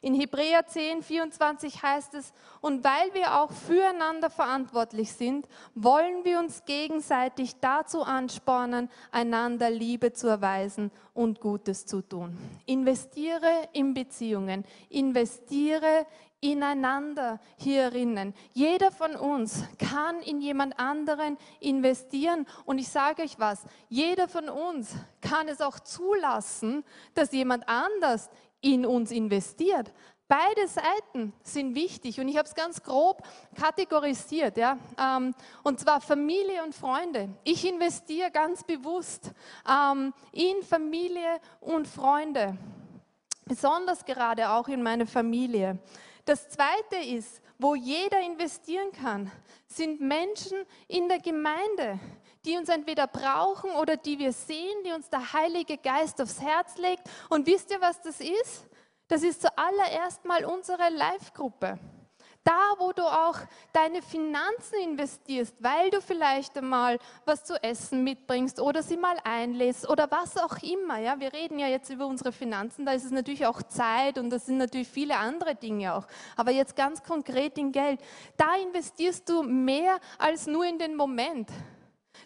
In Hebräer zehn, vierundzwanzig heißt es, und weil wir auch füreinander verantwortlich sind, wollen wir uns gegenseitig dazu anspornen, einander Liebe zu erweisen und Gutes zu tun. Investiere in Beziehungen, investiere ineinander hierinnen. Jeder von uns kann in jemand anderen investieren. Und ich sage euch was, jeder von uns kann es auch zulassen, dass jemand anders in uns investiert. Beide Seiten sind wichtig und ich habe es ganz grob kategorisiert, ja? ähm, und zwar Familie und Freunde. Ich investiere ganz bewusst ähm, in Familie und Freunde, besonders gerade auch in meine Familie. Das Zweite ist, wo jeder investieren kann, sind Menschen in der Gemeinde, die uns entweder brauchen oder die wir sehen, die uns der Heilige Geist aufs Herz legt. Und wisst ihr, was das ist? Das ist zuallererst mal unsere Live-Gruppe. Da, wo du auch deine Finanzen investierst, weil du vielleicht einmal was zu essen mitbringst oder sie mal einlädst oder was auch immer. Ja, wir reden ja jetzt über unsere Finanzen, da ist es natürlich auch Zeit und das sind natürlich viele andere Dinge auch. Aber jetzt ganz konkret in Geld. Da investierst du mehr als nur in den Moment.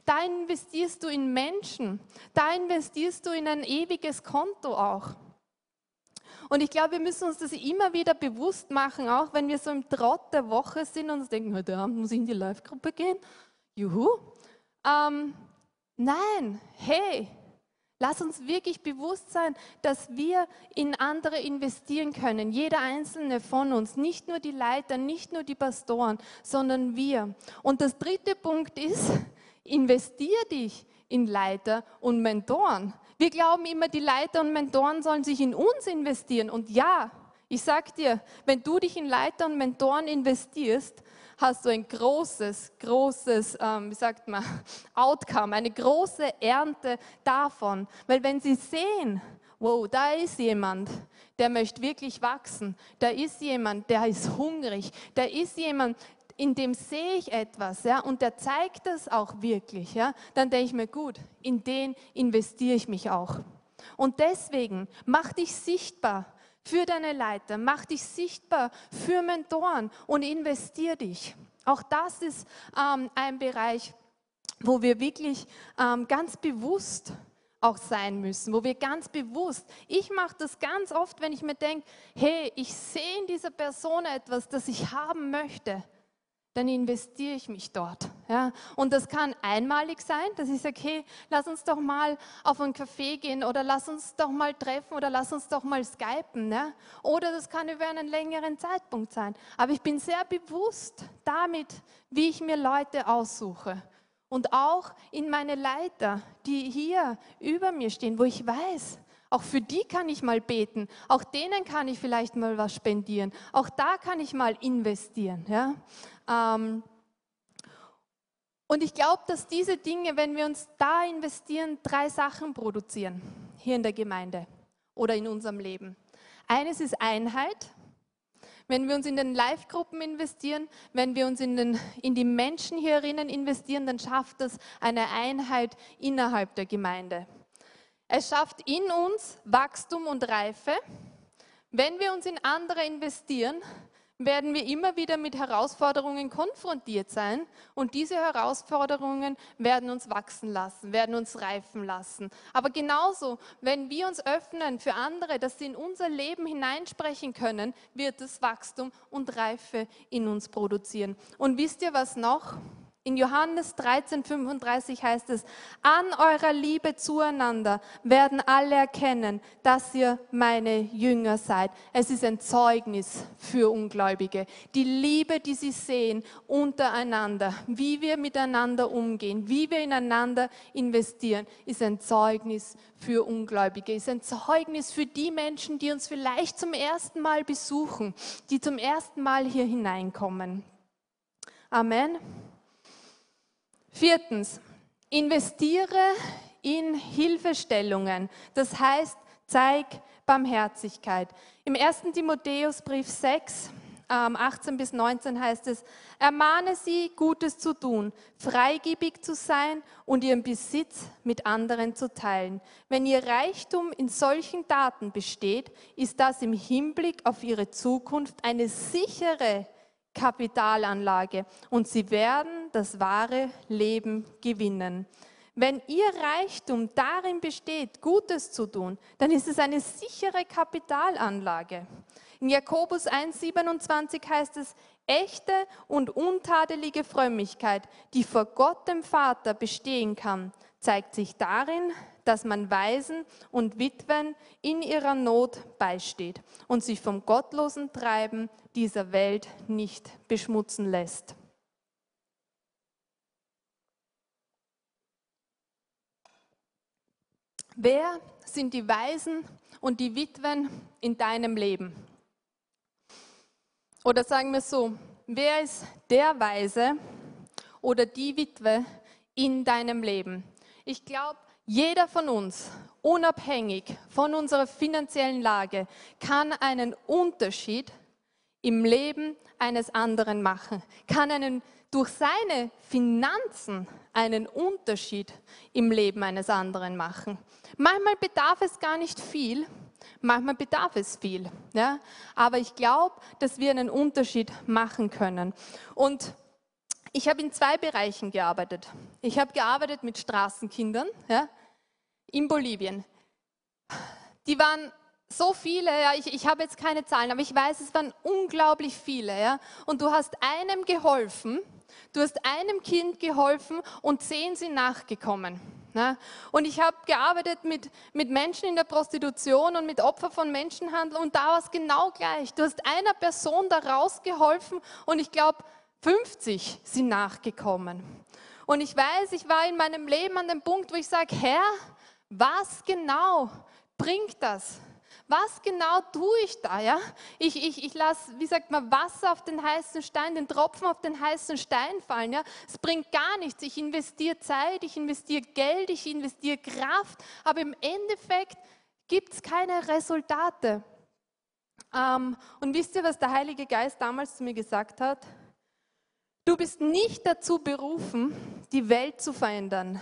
Da investierst du in Menschen. Da investierst du in ein ewiges Konto auch. Und ich glaube, wir müssen uns das immer wieder bewusst machen, auch wenn wir so im Trott der Woche sind und uns denken, heute Abend muss ich in die Live-Gruppe gehen. Juhu. Ähm, nein, hey, lass uns wirklich bewusst sein, dass wir in andere investieren können. Jeder einzelne von uns, nicht nur die Leiter, nicht nur die Pastoren, sondern wir. Und das dritte Punkt ist, investier dich in Leiter und Mentoren. Wir glauben immer, die Leiter und Mentoren sollen sich in uns investieren. Und ja, ich sag dir, wenn du dich in Leiter und Mentoren investierst, hast du ein großes, großes, ähm, wie sagt man, Outcome, eine große Ernte davon. Weil wenn sie sehen, wow, da ist jemand, der möchte wirklich wachsen. Da ist jemand, der ist hungrig. Da ist jemand, in dem sehe ich etwas, ja, und der zeigt das auch wirklich, ja, dann denke ich mir, gut, in den investiere ich mich auch. Und deswegen, mach dich sichtbar für deine Leiter, mach dich sichtbar für Mentoren und investiere dich. Auch das ist ähm, ein Bereich, wo wir wirklich ähm, ganz bewusst auch sein müssen, wo wir ganz bewusst, ich mache das ganz oft, wenn ich mir denke, hey, ich sehe in dieser Person etwas, das ich haben möchte, dann investiere ich mich dort. Ja? Und das kann einmalig sein, dass ich sage, hey, lass uns doch mal auf einen Café gehen oder lass uns doch mal treffen oder lass uns doch mal skypen. Ne? Oder das kann über einen längeren Zeitpunkt sein. Aber ich bin sehr bewusst damit, wie ich mir Leute aussuche. Und auch in meine Leiter, die hier über mir stehen, wo ich weiß, auch für die kann ich mal beten, auch denen kann ich vielleicht mal was spendieren, auch da kann ich mal investieren. Ja? Ähm Und ich glaube, dass diese Dinge, wenn wir uns da investieren, drei Sachen produzieren, hier in der Gemeinde oder in unserem Leben. Eines ist Einheit, wenn wir uns in den Live-Gruppen investieren, wenn wir uns in, den, in die Menschen hierinnen investieren, dann schafft das eine Einheit innerhalb der Gemeinde. Es schafft in uns Wachstum und Reife. Wenn wir uns in andere investieren, werden wir immer wieder mit Herausforderungen konfrontiert sein. Und diese Herausforderungen werden uns wachsen lassen, werden uns reifen lassen. Aber genauso, wenn wir uns öffnen für andere, dass sie in unser Leben hineinsprechen können, wird es Wachstum und Reife in uns produzieren. Und wisst ihr was noch? In Johannes dreizehn, fünfunddreißig heißt es, an eurer Liebe zueinander werden alle erkennen, dass ihr meine Jünger seid. Es ist ein Zeugnis für Ungläubige. Die Liebe, die sie sehen untereinander, wie wir miteinander umgehen, wie wir ineinander investieren, ist ein Zeugnis für Ungläubige, ist ein Zeugnis für die Menschen, die uns vielleicht zum ersten Mal besuchen, die zum ersten Mal hier hineinkommen. Amen. Viertens, investiere in Hilfestellungen, das heißt, zeig Barmherzigkeit. Im ersten Timotheusbrief sechs, achtzehn bis neunzehn heißt es, ermahne sie, Gutes zu tun, freigebig zu sein und ihren Besitz mit anderen zu teilen. Wenn ihr Reichtum in solchen Taten besteht, ist das im Hinblick auf ihre Zukunft eine sichere Kapitalanlage und sie werden das wahre Leben gewinnen. Wenn ihr Reichtum darin besteht, Gutes zu tun, dann ist es eine sichere Kapitalanlage. In Jakobus eins, siebenundzwanzig heißt es, echte und untadelige Frömmigkeit, die vor Gott dem Vater bestehen kann, zeigt sich darin, dass man Waisen und Witwen in ihrer Not beisteht und sich vom gottlosen Treiben dieser Welt nicht beschmutzen lässt. Wer sind die Waisen und die Witwen in deinem Leben? Oder sagen wir so, wer ist der Waise oder die Witwe in deinem Leben? Ich glaube, jeder von uns, unabhängig von unserer finanziellen Lage, kann einen Unterschied im Leben eines anderen machen, kann einen, durch seine Finanzen einen Unterschied im Leben eines anderen machen. Manchmal bedarf es gar nicht viel, manchmal bedarf es viel, ja? Aber ich glaube, dass wir einen Unterschied machen können. Und ich habe in zwei Bereichen gearbeitet. Ich habe gearbeitet mit Straßenkindern, ja, in Bolivien. Die waren so viele, ja, ich, ich habe jetzt keine Zahlen, aber ich weiß, es waren unglaublich viele. Ja, und du hast einem geholfen, du hast einem Kind geholfen und zehn sind nachgekommen. Ja. Und ich habe gearbeitet mit, mit Menschen in der Prostitution und mit Opfern von Menschenhandel und da war es genau gleich. Du hast einer Person daraus geholfen und ich glaube, fünfzig sind nachgekommen. Und ich weiß, ich war in meinem Leben an dem Punkt, wo ich sage, Herr, was genau bringt das? Was genau tue ich da? Ja? Ich, ich, ich lasse, wie sagt man, Wasser auf den heißen Stein, den Tropfen auf den heißen Stein fallen. Ja? Es bringt gar nichts. Ich investiere Zeit, ich investiere Geld, ich investiere Kraft, aber im Endeffekt gibt es keine Resultate. Ähm, und wisst ihr, was der Heilige Geist damals zu mir gesagt hat? Du bist nicht dazu berufen, die Welt zu verändern,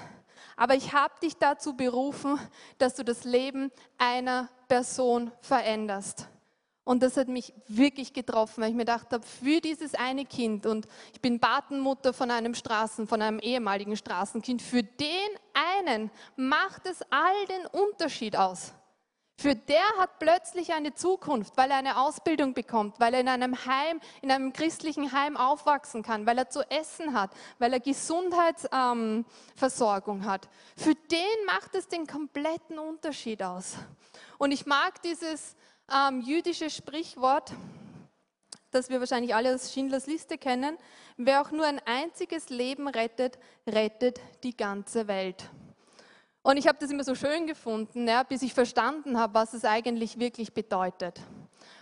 aber ich habe dich dazu berufen, dass du das Leben einer Person veränderst. Und das hat mich wirklich getroffen, weil ich mir gedacht habe, für dieses eine Kind, und ich bin Patenmutter von einem Straßen, von einem ehemaligen Straßenkind, für den einen macht es all den Unterschied aus. Für der hat plötzlich eine Zukunft, weil er eine Ausbildung bekommt, weil er in einem Heim, in einem christlichen Heim aufwachsen kann, weil er zu essen hat, weil er Gesundheitsversorgung ähm, hat. Für den macht es den kompletten Unterschied aus. Und ich mag dieses ähm, jüdische Sprichwort, das wir wahrscheinlich alle aus Schindlers Liste kennen, wer auch nur ein einziges Leben rettet, rettet die ganze Welt. Und ich habe das immer so schön gefunden, ja, bis ich verstanden habe, was es eigentlich wirklich bedeutet.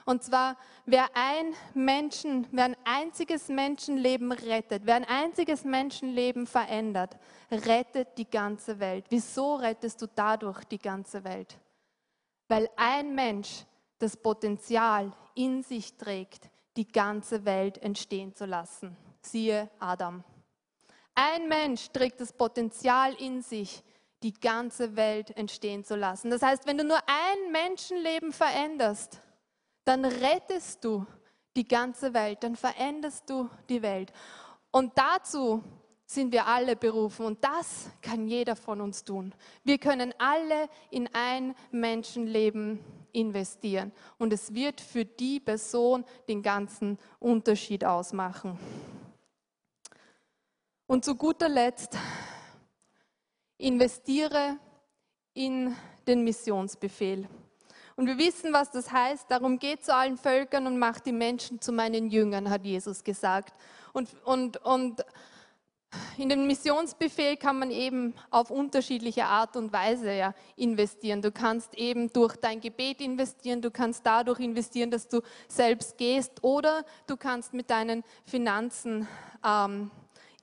Und zwar, wer ein Menschen, wer ein einziges Menschenleben rettet, wer ein einziges Menschenleben verändert, rettet die ganze Welt. Wieso rettest du dadurch die ganze Welt? Weil ein Mensch das Potenzial in sich trägt, die ganze Welt entstehen zu lassen. Siehe Adam. Ein Mensch trägt das Potenzial in sich, die ganze Welt entstehen zu lassen. Das heißt, wenn du nur ein Menschenleben veränderst, dann rettest du die ganze Welt, dann veränderst du die Welt. Und dazu sind wir alle berufen und das kann jeder von uns tun. Wir können alle in ein Menschenleben investieren und es wird für die Person den ganzen Unterschied ausmachen. Und zu guter Letzt, investiere in den Missionsbefehl. Und wir wissen, was das heißt. Darum geht zu allen Völkern und macht die Menschen zu meinen Jüngern, hat Jesus gesagt. Und, und, und in den Missionsbefehl kann man eben auf unterschiedliche Art und Weise ja investieren. Du kannst eben durch dein Gebet investieren, du kannst dadurch investieren, dass du selbst gehst oder du kannst mit deinen Finanzen ähm,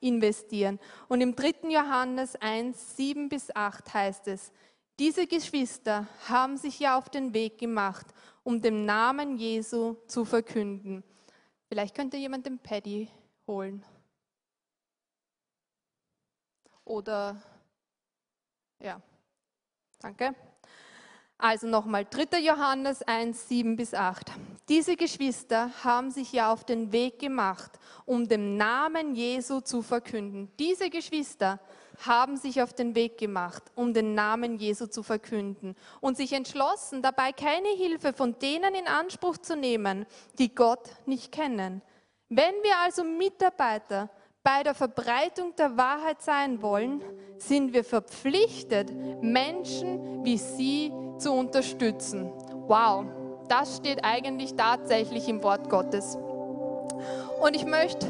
investieren. Und im dritten Johannes eins, sieben bis acht heißt es, diese Geschwister haben sich ja auf den Weg gemacht, um den Namen Jesu zu verkünden. Vielleicht könnte jemand den Paddy holen. Oder, ja, danke. Also nochmal, dritter Johannes eins, sieben bis acht. Diese Geschwister haben sich ja auf den Weg gemacht, um den Namen Jesu zu verkünden. Diese Geschwister haben sich auf den Weg gemacht, um den Namen Jesu zu verkünden und sich entschlossen, dabei keine Hilfe von denen in Anspruch zu nehmen, die Gott nicht kennen. Wenn wir also Mitarbeiter bei der Verbreitung der Wahrheit sein wollen, sind wir verpflichtet, Menschen wie Sie zu unterstützen. Wow, das steht eigentlich tatsächlich im Wort Gottes. Und ich möchte,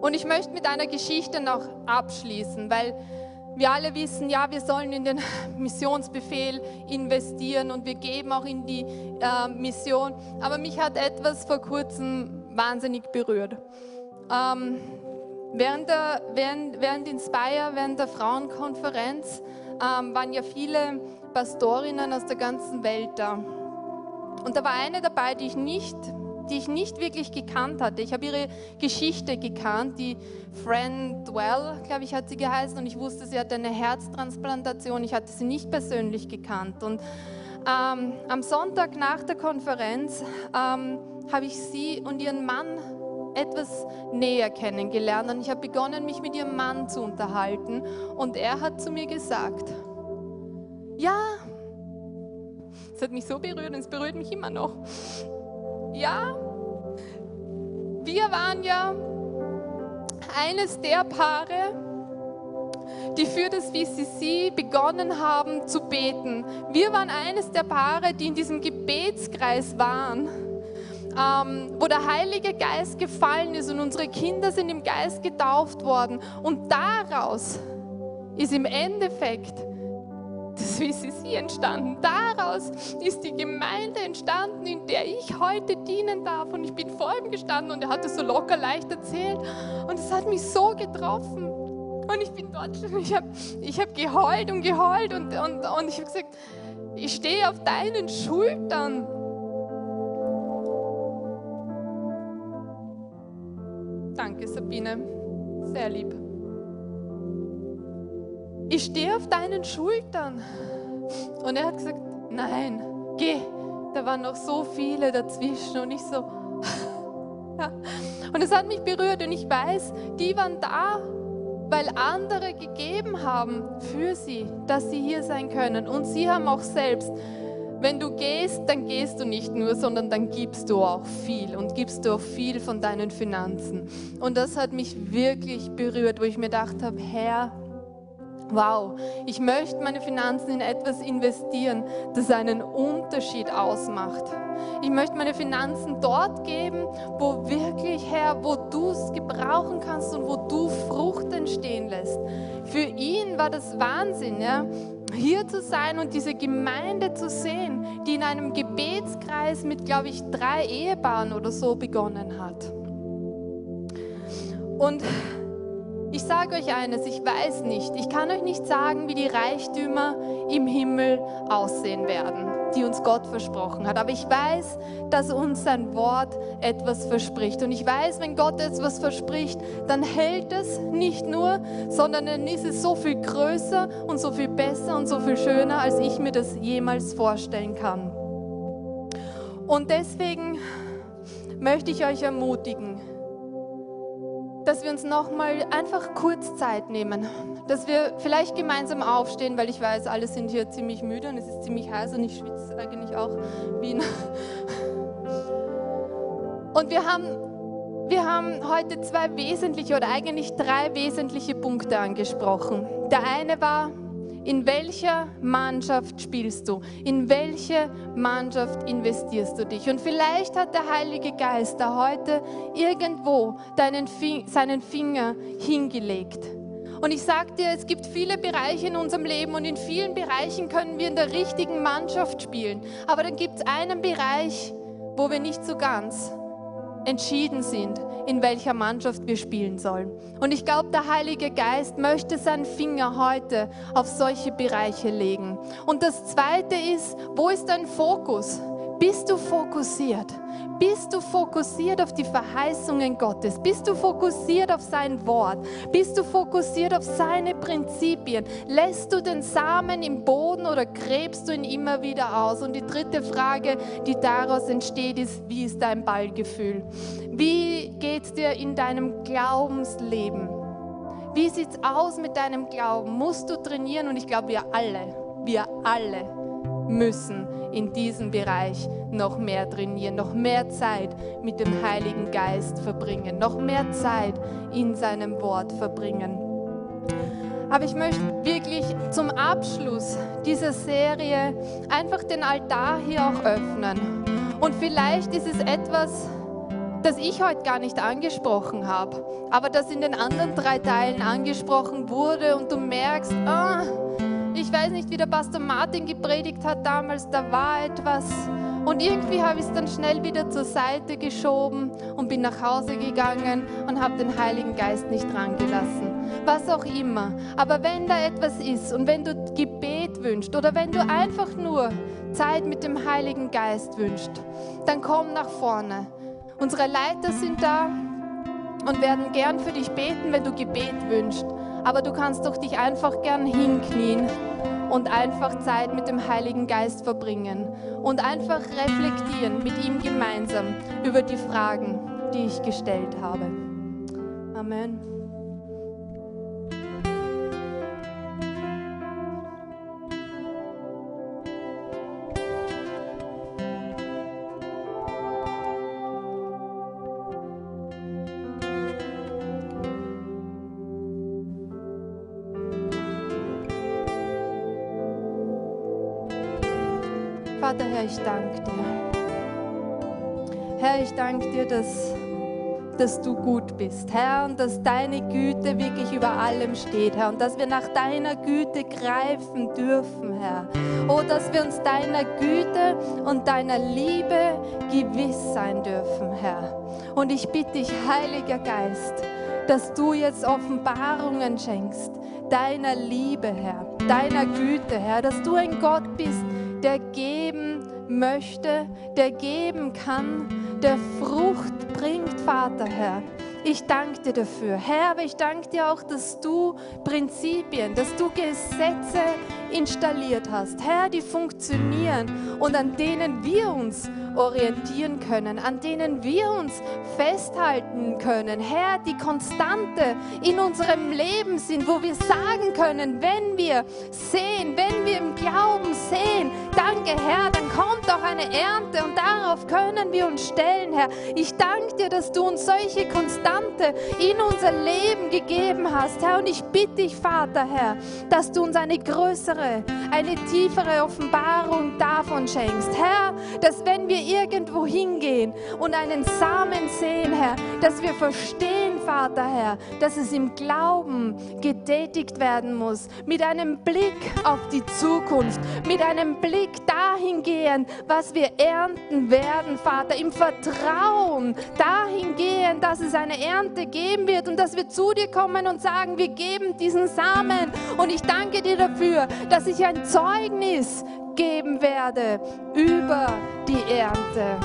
und ich möchte mit einer Geschichte noch abschließen, weil wir alle wissen, ja, wir sollen in den Missionsbefehl investieren und wir geben auch in die äh, Mission. Aber mich hat etwas vor kurzem wahnsinnig berührt. Ähm, während, der, während, während Inspire, während der Frauenkonferenz ähm, waren ja viele Pastorinnen aus der ganzen Welt da. Und da war eine dabei, die ich nicht, die ich nicht wirklich gekannt hatte. Ich habe ihre Geschichte gekannt, die Fran Dwell, glaube ich, hat sie geheißen. Und ich wusste, sie hatte eine Herztransplantation. Ich hatte sie nicht persönlich gekannt. Und ähm, am Sonntag nach der Konferenz ähm, habe ich sie und ihren Mann etwas näher kennengelernt. Und ich habe begonnen, mich mit ihrem Mann zu unterhalten. Und er hat zu mir gesagt, ja, es hat mich so berührt und es berührt mich immer noch. Ja, wir waren ja eines der Paare, die für das W C C begonnen haben zu beten. Wir waren eines der Paare, die in diesem Gebetskreis waren, ähm, wo der Heilige Geist gefallen ist und unsere Kinder sind im Geist getauft worden. Und daraus ist im Endeffekt das W C C entstanden. Daraus ist die Gemeinde entstanden, in der ich heute dienen darf. Und ich bin vor ihm gestanden und er hat es so locker leicht erzählt. Und es hat mich so getroffen. Und ich bin dort schon, ich habe ich hab geheult und geheult. Und, und, und ich habe gesagt, ich stehe auf deinen Schultern. Danke, Sabine. Sehr lieb. Ich stehe auf deinen Schultern. Und er hat gesagt, nein, geh. Da waren noch so viele dazwischen. Und ich so, ja. Und es hat mich berührt. Und ich weiß, die waren da, weil andere gegeben haben für sie, dass sie hier sein können. Und sie haben auch selbst, wenn du gehst, dann gehst du nicht nur, sondern dann gibst du auch viel. Und gibst du auch viel von deinen Finanzen. Und das hat mich wirklich berührt, wo ich mir gedacht habe, Herr, wow, ich möchte meine Finanzen in etwas investieren, das einen Unterschied ausmacht. Ich möchte meine Finanzen dort geben, wo wirklich, Herr, wo du es gebrauchen kannst und wo du Frucht entstehen lässt. Für ihn war das Wahnsinn, ja, hier zu sein und diese Gemeinde zu sehen, die in einem Gebetskreis mit, glaube ich, drei Ehepaaren oder so begonnen hat. Und ich sage euch eines, ich weiß nicht, ich kann euch nicht sagen, wie die Reichtümer im Himmel aussehen werden, die uns Gott versprochen hat. Aber ich weiß, dass uns sein Wort etwas verspricht. Und ich weiß, wenn Gott etwas verspricht, dann hält es nicht nur, sondern dann ist es so viel größer und so viel besser und so viel schöner, als ich mir das jemals vorstellen kann. Und deswegen möchte ich euch ermutigen, dass wir uns nochmal einfach kurz Zeit nehmen, dass wir vielleicht gemeinsam aufstehen, weil ich weiß, alle sind hier ziemlich müde und es ist ziemlich heiß und ich schwitze eigentlich auch wie ein und wir haben, wir haben heute zwei wesentliche oder eigentlich drei wesentliche Punkte angesprochen. Der eine war, in welcher Mannschaft spielst du? In welche Mannschaft investierst du dich? Und vielleicht hat der Heilige Geist da heute irgendwo deinen Fing- seinen Finger hingelegt. Und ich sage dir, es gibt viele Bereiche in unserem Leben und in vielen Bereichen können wir in der richtigen Mannschaft spielen. Aber dann gibt es einen Bereich, wo wir nicht so ganz entschieden sind, in welcher Mannschaft wir spielen sollen. Und ich glaube, der Heilige Geist möchte seinen Finger heute auf solche Bereiche legen. Und das Zweite ist, wo ist dein Fokus? Bist du fokussiert? Bist du fokussiert auf die Verheißungen Gottes? Bist du fokussiert auf sein Wort? Bist du fokussiert auf seine Prinzipien? Lässt du den Samen im Boden oder gräbst du ihn immer wieder aus? Und die dritte Frage, die daraus entsteht, ist, wie ist dein Ballgefühl? Wie geht es dir in deinem Glaubensleben? Wie sieht es aus mit deinem Glauben? Musst du trainieren? Und ich glaube, wir alle, wir alle müssen in diesem Bereich noch mehr trainieren, noch mehr Zeit mit dem Heiligen Geist verbringen, noch mehr Zeit in seinem Wort verbringen. Aber ich möchte wirklich zum Abschluss dieser Serie einfach den Altar hier auch öffnen. Und vielleicht ist es etwas, das ich heute gar nicht angesprochen habe, aber das in den anderen drei Teilen angesprochen wurde und du merkst, ah, ich weiß nicht, wie der Pastor Martin gepredigt hat damals, da war etwas und irgendwie habe ich es dann schnell wieder zur Seite geschoben und bin nach Hause gegangen und habe den Heiligen Geist nicht rangelassen. Was auch immer. Aber wenn da etwas ist und wenn du Gebet wünschst oder wenn du einfach nur Zeit mit dem Heiligen Geist wünschst, dann komm nach vorne. Unsere Leiter sind da und werden gern für dich beten, wenn du Gebet wünschst. Aber du kannst doch dich einfach gern hinknien und einfach Zeit mit dem Heiligen Geist verbringen und einfach reflektieren mit ihm gemeinsam über die Fragen, die ich gestellt habe. Amen. Vater, Herr, ich danke dir. Herr, ich danke dir, dass, dass du gut bist, Herr, und dass deine Güte wirklich über allem steht, Herr, und dass wir nach deiner Güte greifen dürfen, Herr. Oh, dass wir uns deiner Güte und deiner Liebe gewiss sein dürfen, Herr. Und ich bitte dich, Heiliger Geist, dass du jetzt Offenbarungen schenkst, deiner Liebe, Herr, deiner Güte, Herr, dass du ein Gott bist, der geben möchte, der geben kann, der Frucht bringt, Vater, Herr. Ich danke dir dafür, Herr, aber ich danke dir auch, dass du Prinzipien, dass du Gesetze installiert hast, Herr, die funktionieren und an denen wir uns orientieren können, an denen wir uns festhalten können, Herr, die Konstante in unserem Leben sind, wo wir sagen können, wenn wir sehen, wenn wir im Glauben sehen, danke, Herr, dann kommt auch eine Ernte und darauf können wir uns stellen, Herr. Ich danke dir, dass du uns solche Konstante in unser Leben gegeben hast, Herr, und ich bitte dich, Vater, Herr, dass du uns eine größere, eine tiefere Offenbarung davon schenkst, Herr, dass wenn wir irgendwo hingehen und einen Samen sehen, Herr, dass wir verstehen, Vater, Herr, dass es im Glauben getätigt werden muss, mit einem Blick auf die Zukunft, mit einem Blick dahingehend, was wir ernten werden, Vater, im Vertrauen dahingehend, dass es eine Ernte geben wird und dass wir zu dir kommen und sagen, wir geben diesen Samen und ich danke dir dafür, dass ich ein Zeugnis geben werde über die Ernte.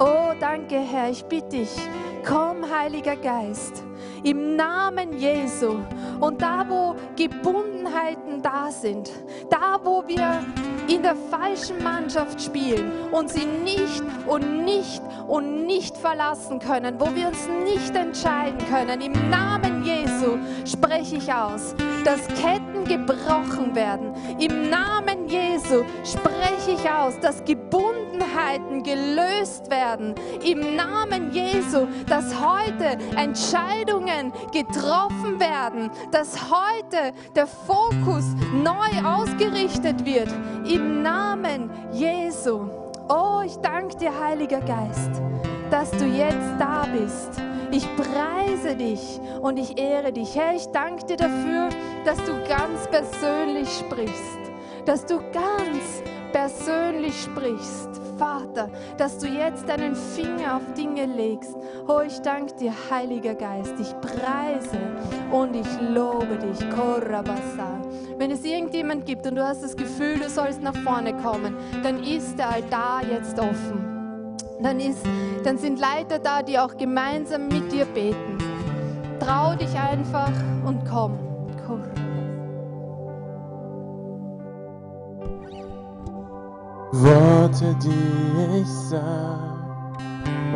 Oh, danke, Herr, ich bitte dich, komm, Heiliger Geist, im Namen Jesu. Und da, wo Gebundenheiten da sind, da, wo wir in der falschen Mannschaft spielen und sie nicht und nicht und nicht verlassen können, wo wir uns nicht entscheiden können, im Namen Jesu spreche ich aus, dass Ketten gebrochen werden. Im Namen Jesu spreche ich aus, dass Gebundenheiten gelöst werden. Im Namen Jesu, dass heute Entscheidungen getroffen werden, dass heute der Fokus neu ausgerichtet wird. Im Namen Jesu. Oh, ich danke dir, Heiliger Geist, dass du jetzt da bist. Ich preise dich und ich ehre dich. Herr, ich danke dir dafür, dass du ganz persönlich sprichst. Dass du ganz persönlich sprichst, Vater, dass du jetzt deinen Finger auf Dinge legst. Oh, ich danke dir, Heiliger Geist, ich preise und ich lobe dich. Korabasa. Wenn es irgendjemand gibt und du hast das Gefühl, du sollst nach vorne kommen, dann ist der Altar jetzt offen. Dann, ist, dann sind Leiter da, die auch gemeinsam mit dir beten. Trau dich einfach und komm. Worte, die ich sah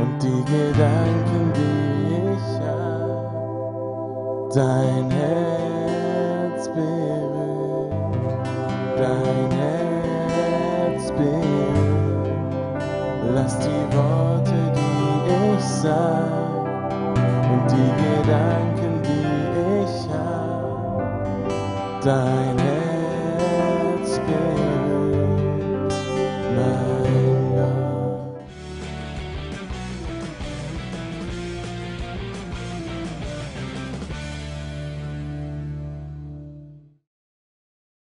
und die Gedanken, die ich hab, dein Herz berührt, dein Herz. bin. Lass die Worte, die ich sag, und die Gedanken, die ich hab, dein Herz geben.